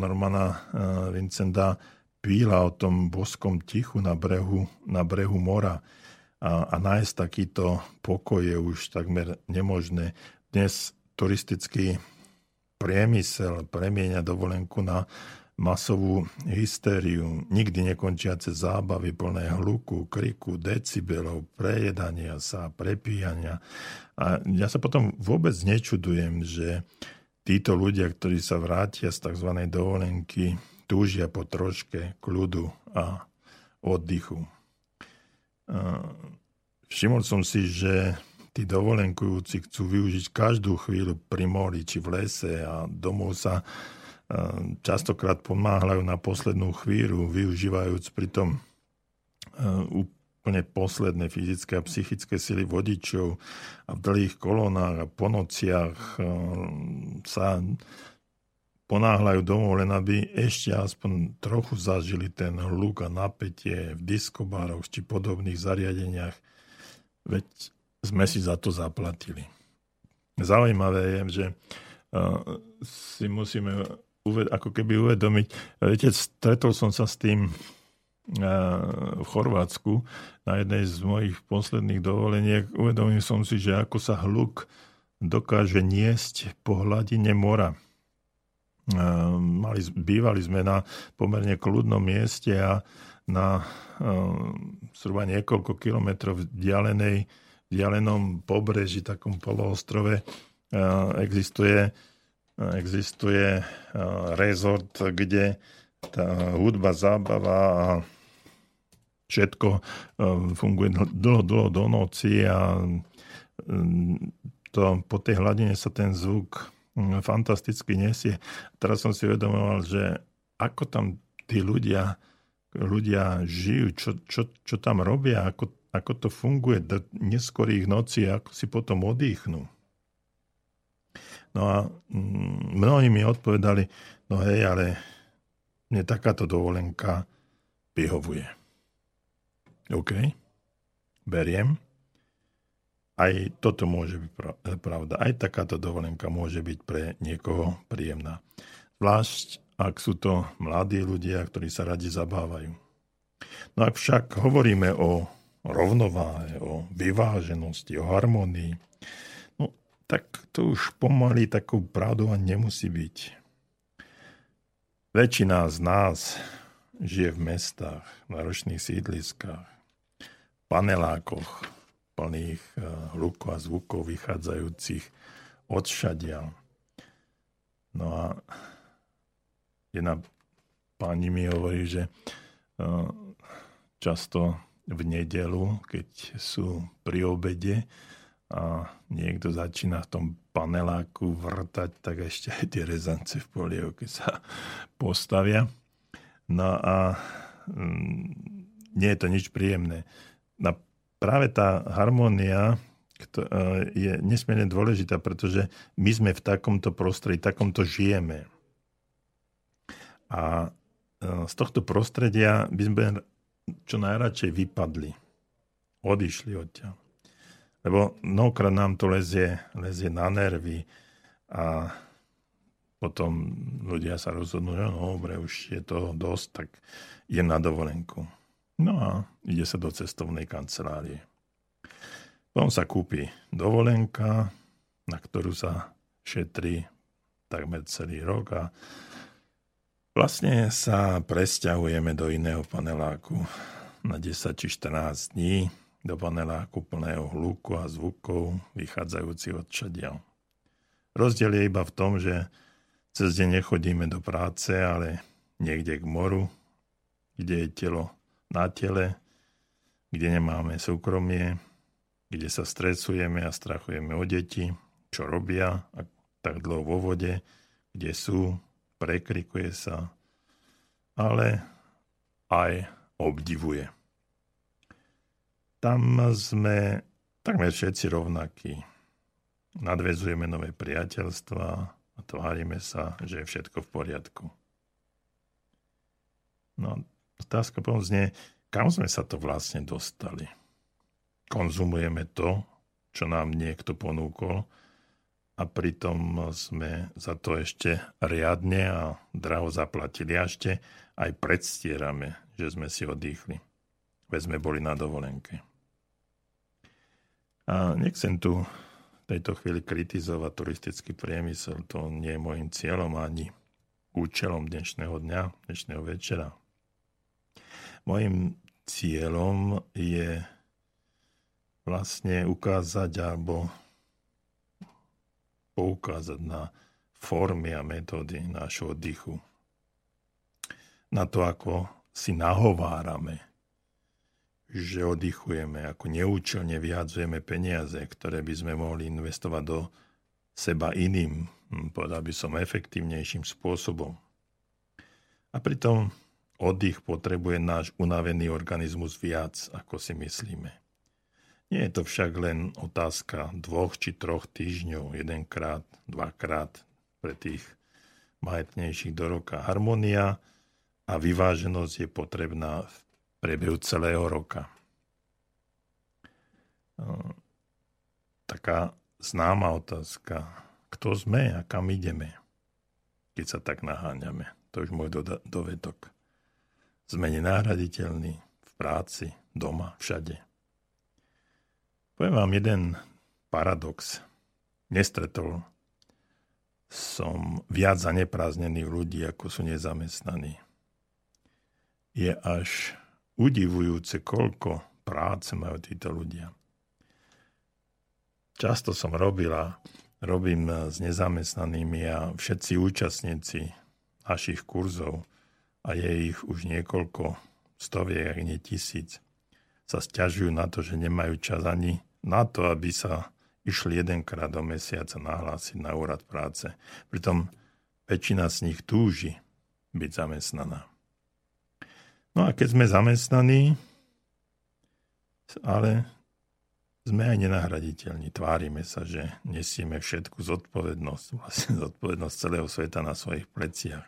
Normana Vincenta Píla o tom boskom tichu na brehu, na brehu mora a, a nájsť takýto pokoj je už takmer nemožné. Dnes turistický priemysel premieňa dovolenku na masovú hystériu, nikdy nekončiace zábavy plné hluku, kriku, decibelov, prejedania sa, prepíjania. A ja sa potom vôbec nečudujem, že títo ľudia, ktorí sa vrátia z tzv. Dovolenky, túžia po troške kľudu a oddychu. Všimol som si, že tí dovolenkujúci chcú využiť každú chvíľu pri mori či v lese a domov sa častokrát pomáhajú na poslednú chvíľu, využívajúc pritom úplne posledné fyzické a psychické sily vodičov a v dlhých kolónách a po nociach sa ponáhľajú domov, len aby ešte aspoň trochu zažili ten hluk a napätie v diskobároch či podobných zariadeniach. Veď sme si za to zaplatili. Zaujímavé je, že si musíme uved- ako keby uvedomiť. Viete, stretol som sa s tým v Chorvátsku na jednej z mojich posledných dovoleniek. Uvedomil som si, že ako sa hluk dokáže niesť po hladine mora. Mali, bývali sme na pomerne kľudnom mieste a na um, zhruba niekoľko kilometrov vzdialenej, vzdialenom pobreží, takom poloostrove uh, existuje, uh, existuje uh, rezort, kde tá hudba, zábava a všetko uh, funguje dlho, dlho do noci a um, to, po tej hladine sa ten zvuk fantasticky nesie. Teraz som si uvedomoval, že ako tam tí ľudia, ľudia žijú, čo, čo, čo tam robia, ako, ako to funguje do neskorých nocí, ako si potom odýchnú. No a mnohí mi odpovedali, no hej, ale mne takáto dovolenka vyhovuje. OK, beriem. Aj toto môže byť pravda. Aj takáto dovolenka môže byť pre niekoho príjemná. Zvlášť, ak sú to mladí ľudia, ktorí sa radi zabávajú. No ak však hovoríme o rovnováhe, o vyváženosti, o harmonii, no tak to už pomaly takou pravdou ani nemusí byť. Väčšina z nás žije v mestách, na ročných sídliskách, v panelákoch, plných hľukov a zvukov vychádzajúcich odšadiaľ. No a jedna pani mi hovorí, že často v nedeľu, keď sú pri obede a niekto začína v tom paneláku vrtať, tak ešte aj tie rezance v polievke sa postavia. No a nie je to nič príjemné. Na Práve tá harmónia je nesmierne dôležitá, pretože my sme v takomto prostredí, takomto žijeme. A z tohto prostredia by sme čo najradšej vypadli. Odišli odtiaľ. Lebo mnohokrát nám to lezie, lezie na nervy a potom ľudia sa rozhodnú, že no dobre, už je to dosť, tak idem na dovolenku. No a ide sa do cestovnej kancelárie. Potom sa kúpi dovolenka, na ktorú sa šetrí takmer celý rok a vlastne sa presťahujeme do iného paneláku na desať či štrnásť dní, do paneláku plného hluku a zvukov vychádzajúcich odčadiaľ. Rozdiel je iba v tom, že cez deň nechodíme do práce, ale niekde k moru, kde je telo na tele, kde nemáme súkromie, kde sa stresujeme a strachujeme o deti, čo robia a tak dlho vo vode, kde sú, prekrikuje sa, ale aj obdivuje. Tam sme takmer všetci rovnakí. Nadväzujeme nové priateľstva a tvárime sa, že je všetko v poriadku. No, otázka potom znie, kam sme sa to vlastne dostali? Konzumujeme to, čo nám niekto ponúkol a pritom sme za to ešte riadne a draho zaplatili a ešte aj predstierame, že sme si odýchli, veď sme boli na dovolenke. A nechcem tu v tejto chvíli kritizovať turistický priemysel, to nie je môjim cieľom ani účelom dnešného dňa, dnešného večera. Mojím cieľom je vlastne ukázať alebo poukázať na formy a metódy nášho oddychu. Na to, ako si nahovárame, že oddychujeme, ako neúčelne vyhádzujeme peniaze, ktoré by sme mohli investovať do seba iným, povedal by som, efektívnejším spôsobom. A pritom oddych potrebuje náš unavený organizmus viac, ako si myslíme. Nie je to však len otázka dvoch či troch týždňov, jedenkrát, dvakrát pre tých majetnejších do roka. Harmónia a vyváženosť je potrebná v priebehu celého roka. Taká známa otázka, kto sme a kam ideme, keď sa tak naháňame. To je už môj dovetok. Sme nenahraditeľní v práci, doma, všade. Poviem vám jeden paradox. Nestretol som viac zanepráznených ľudí, ako sú nezamestnaní. Je až udivujúce, koľko práce majú títo ľudia. Často som robila, robím s nezamestnanými a všetci účastníci našich kurzov, a je ich už niekoľko stoviek, ak nie tisíc, sa sťažujú na to, že nemajú čas ani na to, aby sa išli jedenkrát do mesiaca nahlásiť na úrad práce. Pritom väčšina z nich túži byť zamestnaná. No a keď sme zamestnaní, ale sme aj nenahraditeľní. Tvárime sa, že nesieme všetku zodpovednosť, vlastne zodpovednosť celého sveta na svojich pleciach.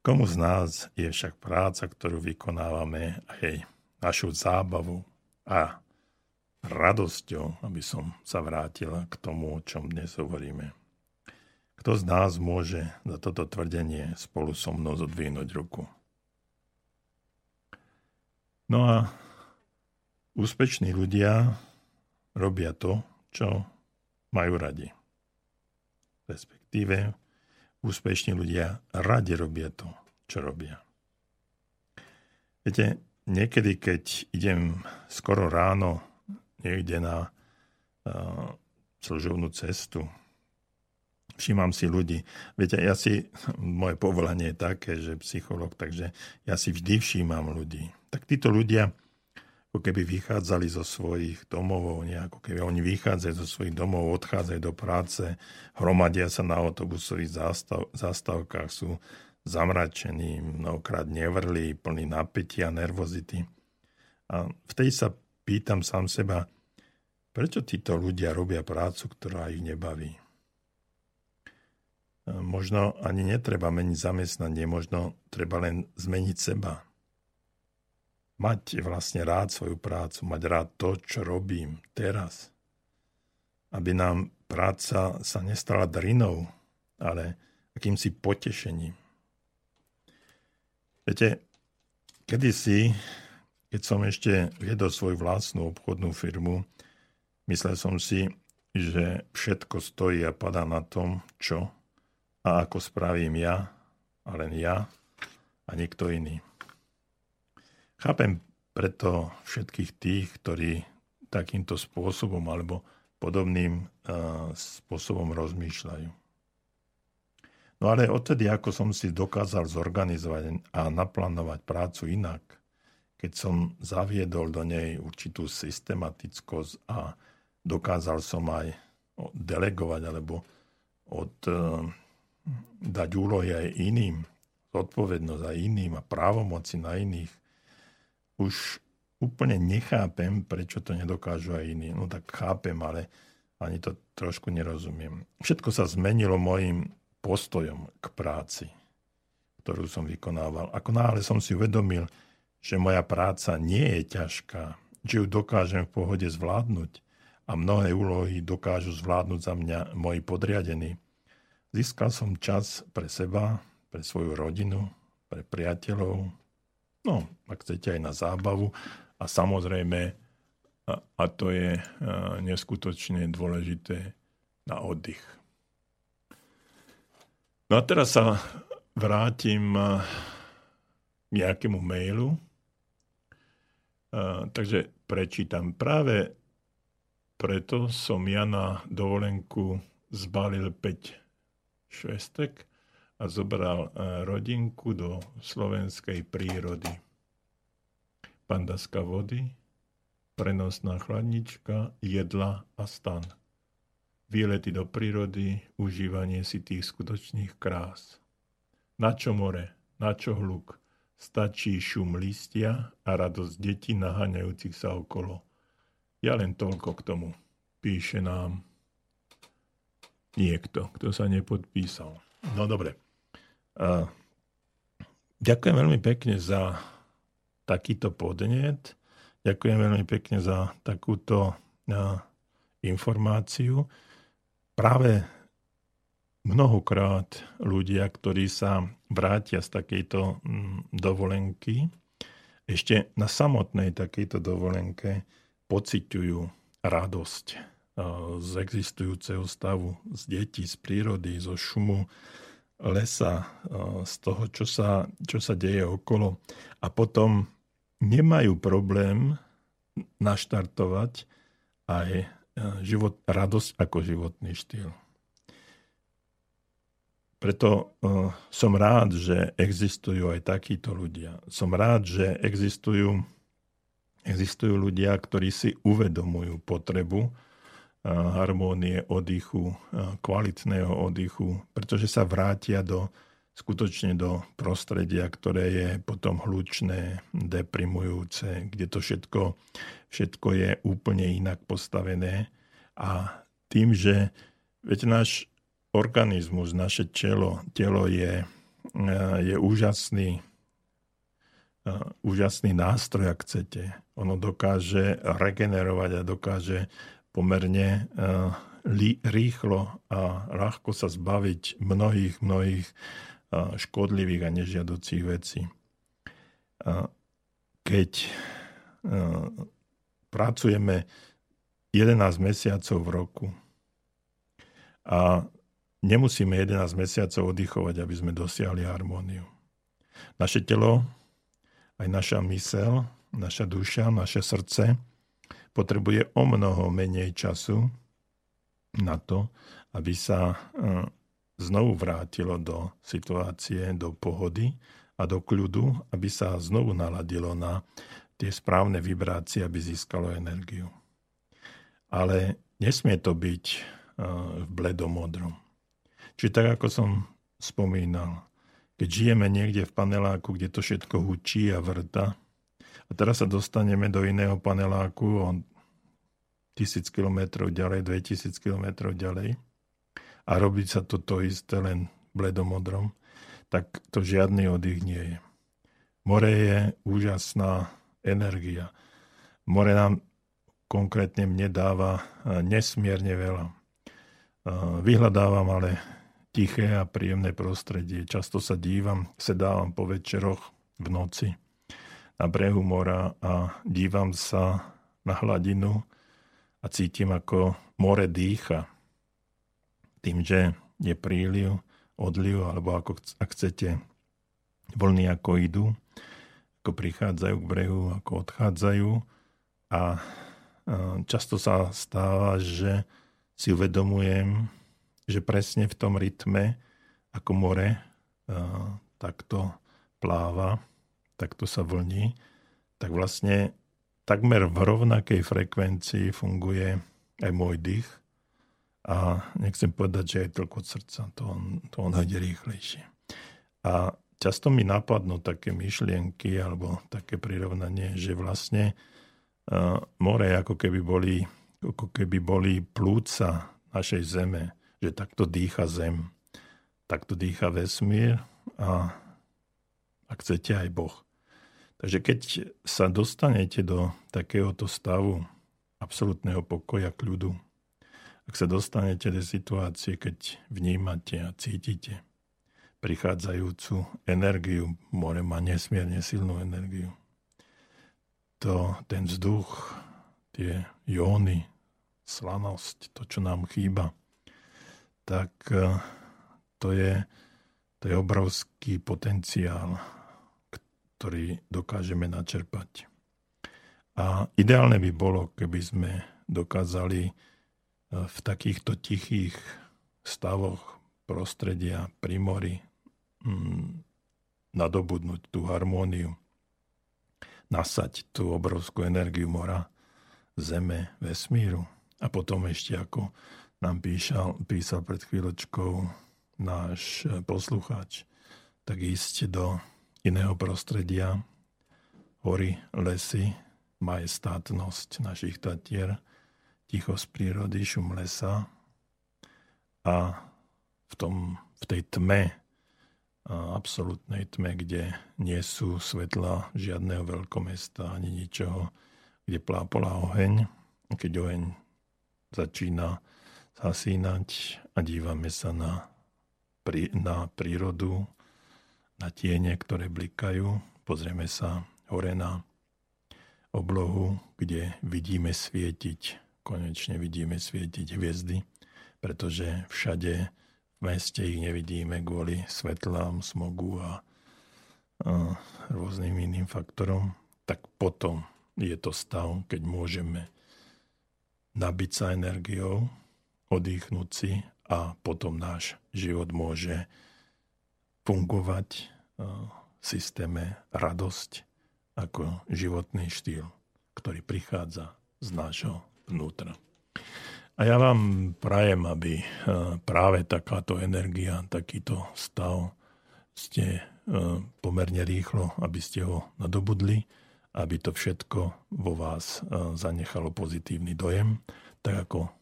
Komu z nás je však práca, ktorú vykonávame, hej, našou zábavou a radosťou, aby som sa vrátila k tomu, o čom dnes hovoríme. Kto z nás môže za toto tvrdenie spolu so mnou zodvihnúť ruku? No a úspešní ľudia robia to, čo majú radi. Respektíve, úspešní ľudia radi robia to, čo robia. Viete, niekedy, keď idem skoro ráno niekde na uh, služobnú cestu, všímam si ľudí. Viete, ja si, moje povolanie je také, že psychológ, takže ja si vždy všímam ľudí. Tak títo ľudia, ako keby vychádzali zo svojich domov, nejako keby oni vychádzajú zo svojich domov, odchádzajú do práce, hromadia sa na autobusových zástav, zástavkách, sú zamračení, mnohokrát nevrlí, plní napätia a nervozity. A vtedy sa pýtam sám seba, prečo títo ľudia robia prácu, ktorá ich nebaví? Možno ani netreba meniť zamestnanie, možno treba len zmeniť seba. Mať vlastne rád svoju prácu, mať rád to, čo robím teraz. Aby nám práca sa nestala drinou, ale akýmsi potešením. Viete, kedysi, Keď som ešte viedol svoju vlastnú obchodnú firmu, myslel som si, že všetko stojí a padá na tom, čo a ako spravím ja, a len ja a nikto iný. Chápem preto všetkých tých, ktorí takýmto spôsobom alebo podobným uh, spôsobom rozmýšľajú. No ale odtedy, ako som si dokázal zorganizovať a naplánovať prácu inak, keď som zaviedol do nej určitú systematickosť a dokázal som aj delegovať alebo od, uh, dať úlohy aj iným, zodpovednosť aj iným a právomoci na iných, už úplne nechápem, prečo to nedokážu aj iní. No tak chápem, ale ani to trošku nerozumiem. Všetko sa zmenilo mojim postojom k práci, ktorú som vykonával. Ako náhle som si uvedomil, že moja práca nie je ťažká, že ju dokážem v pohode zvládnuť a mnohé úlohy dokážu zvládnuť za mňa moji podriadení. Získal som čas pre seba, pre svoju rodinu, pre priateľov, no, ak chcete aj na zábavu a samozrejme, a, a to je a, neskutočne dôležité, na oddych. No a teraz sa vrátim k nejakému mailu. Uh, takže prečítam. Práve preto som ja na dovolenku zbalil päť švestek a zobral uh, rodinku do slovenskej prírody. Pandaska vody, prenosná chladnička, jedla a stan. Výlety do prírody, užívanie si tých skutočných krás. Na čo more, na čo hluk? Stačí šum listia a radosť detí naháňajúcich sa okolo. Ja len toľko k tomu. Píše nám niekto, kto sa nepodpísal. No dobre. Ďakujem veľmi pekne za takýto podnet. Ďakujem veľmi pekne za takúto informáciu. Práve mnohokrát ľudia, ktorí sa vrátia z takejto dovolenky, ešte na samotnej takejto dovolenke pociťujú radosť z existujúceho stavu, z detí, z prírody, zo šumu lesa, z toho, čo sa, čo sa deje okolo. A potom nemajú problém naštartovať aj život, radosť ako životný štýl. Preto uh, som rád, že existujú aj takíto ľudia. Som rád, že existujú, existujú ľudia, ktorí si uvedomujú potrebu uh, harmónie, oddychu, uh, kvalitného oddychu, pretože sa vrátia do, skutočne do prostredia, ktoré je potom hlučné, deprimujúce, kde to všetko, všetko je úplne inak postavené. A tým, že veď náš organizmus, naše telo, telo je, je úžasný, úžasný nástroj, ak chcete. Ono dokáže regenerovať a dokáže pomerne rýchlo a ľahko sa zbaviť mnohých, mnohých škodlivých a nežiaducich vecí. Keď pracujeme jedenásť mesiacov v roku a nemusíme jedenásť mesiacov oddychovať, aby sme dosiahli harmóniu. Naše telo, aj naša myseľ, naša duša, naše srdce potrebuje o mnoho menej času na to, aby sa znovu vrátilo do situácie, do pohody a do kľudu, aby sa znovu naladilo na tie správne vibrácie, aby získalo energiu. Ale nesmie to byť v bledomodrom. Čiže tak, ako som spomínal, keď žijeme niekde v paneláku, kde to všetko hučí a vrta, a teraz sa dostaneme do iného paneláku o tisíc kilometrov ďalej, dvetisíc kilometrov ďalej a robí sa to to isté len bledomodrom, tak to žiadny oddych nie je. More je úžasná energia. More nám konkrétne mne dáva nesmierne veľa. Vyhľadávam ale tiché a príjemné prostredie. Často sa dívam, sedávam po večeroch v noci na brehu mora a dívam sa na hladinu a cítim, ako more dýcha. Tým, že je príliv, odliv, alebo ako, ak chcete, vlny ako idú, ako prichádzajú k brehu, ako odchádzajú. A často sa stáva, že si uvedomujem, že presne v tom rytme, ako more takto pláva, takto sa vlní, tak vlastne takmer v rovnakej frekvencii funguje aj môj dých. A nechcem povedať, že aj toľko od srdca, to on, to on ide rýchlejšie. A často mi napadnú také myšlienky alebo také prirovnanie, že vlastne uh, more ako keby boli, ako keby boli plúca našej zeme, že takto dýcha zem, takto dýcha vesmír a ak chcete aj Boh. Takže keď sa dostanete do takéhoto stavu absolútneho pokoja, kľudu, ak sa dostanete do situácie, keď vnímate a cítite prichádzajúcu energiu, more má nesmierne silnú energiu, to ten vzduch, tie jóny, slanosť, to, čo nám chýba, tak to je, to je obrovský potenciál, ktorý dokážeme načerpať. A ideálne by bolo, keby sme dokázali v takýchto tichých stavoch prostredia pri mori mm, nadobudnúť tú harmóniu, nasať tú obrovskú energiu mora, zeme, vesmíru. A potom ešte, ako nám písal, písal pred chvíľočkou náš poslucháč, tak ísť do iného prostredia, hory, lesy, majestátnosť našich Tatier, tichosť prírody, šum lesa a v, tom, v tej tme, absolútnej tme, kde nie sú svetla žiadneho veľkomesta ani ničoho, kde plápolá oheň. Keď oheň začína zasínať a dívame sa na, prí, na prírodu, na tiene, ktoré blikajú. Pozrieme sa hore na oblohu, kde vidíme svietiť, konečne vidíme svietiť hviezdy, pretože všade v meste ich nevidíme kvôli svetlám, smogu a, a rôznym iným faktorom. Tak potom je to stav, keď môžeme nabiť sa energiou, odýchnúť si a potom náš život môže fungovať v systéme radosť ako životný štýl, ktorý prichádza z nášho vnútra. A ja vám prajem, aby práve takáto energia, takýto stav ste pomerne rýchlo, aby ste ho nadobudli, aby to všetko vo vás zanechalo pozitívny dojem, tak ako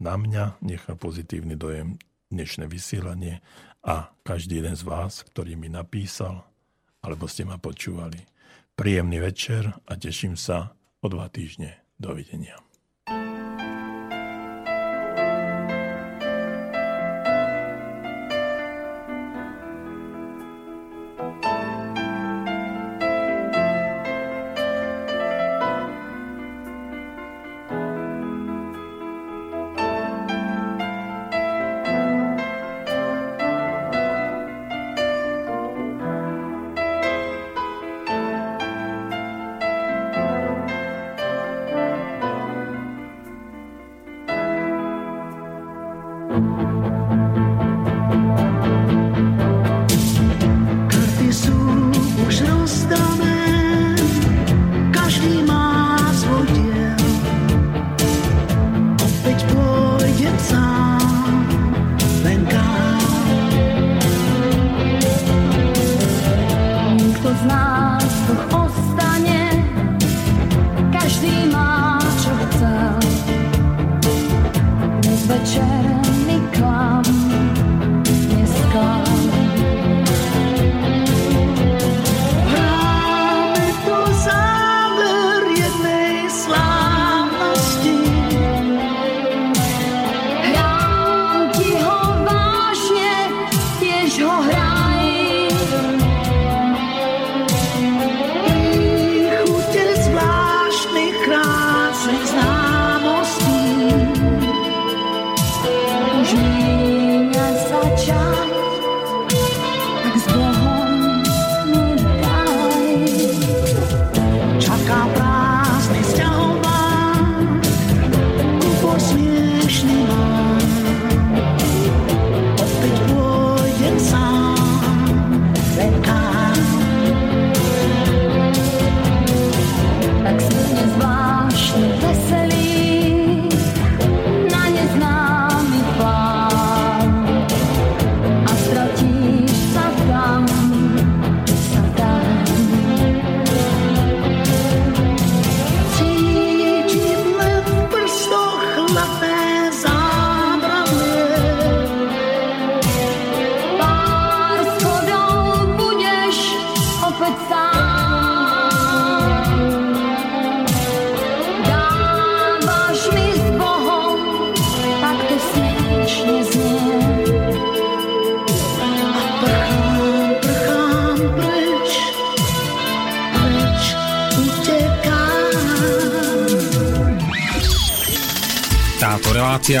na mňa nechá pozitívny dojem dnešné vysielanie a každý jeden z vás, ktorý mi napísal, alebo ste ma počúvali. Príjemný večer a teším sa o dva týždne. Dovidenia. Táto relácia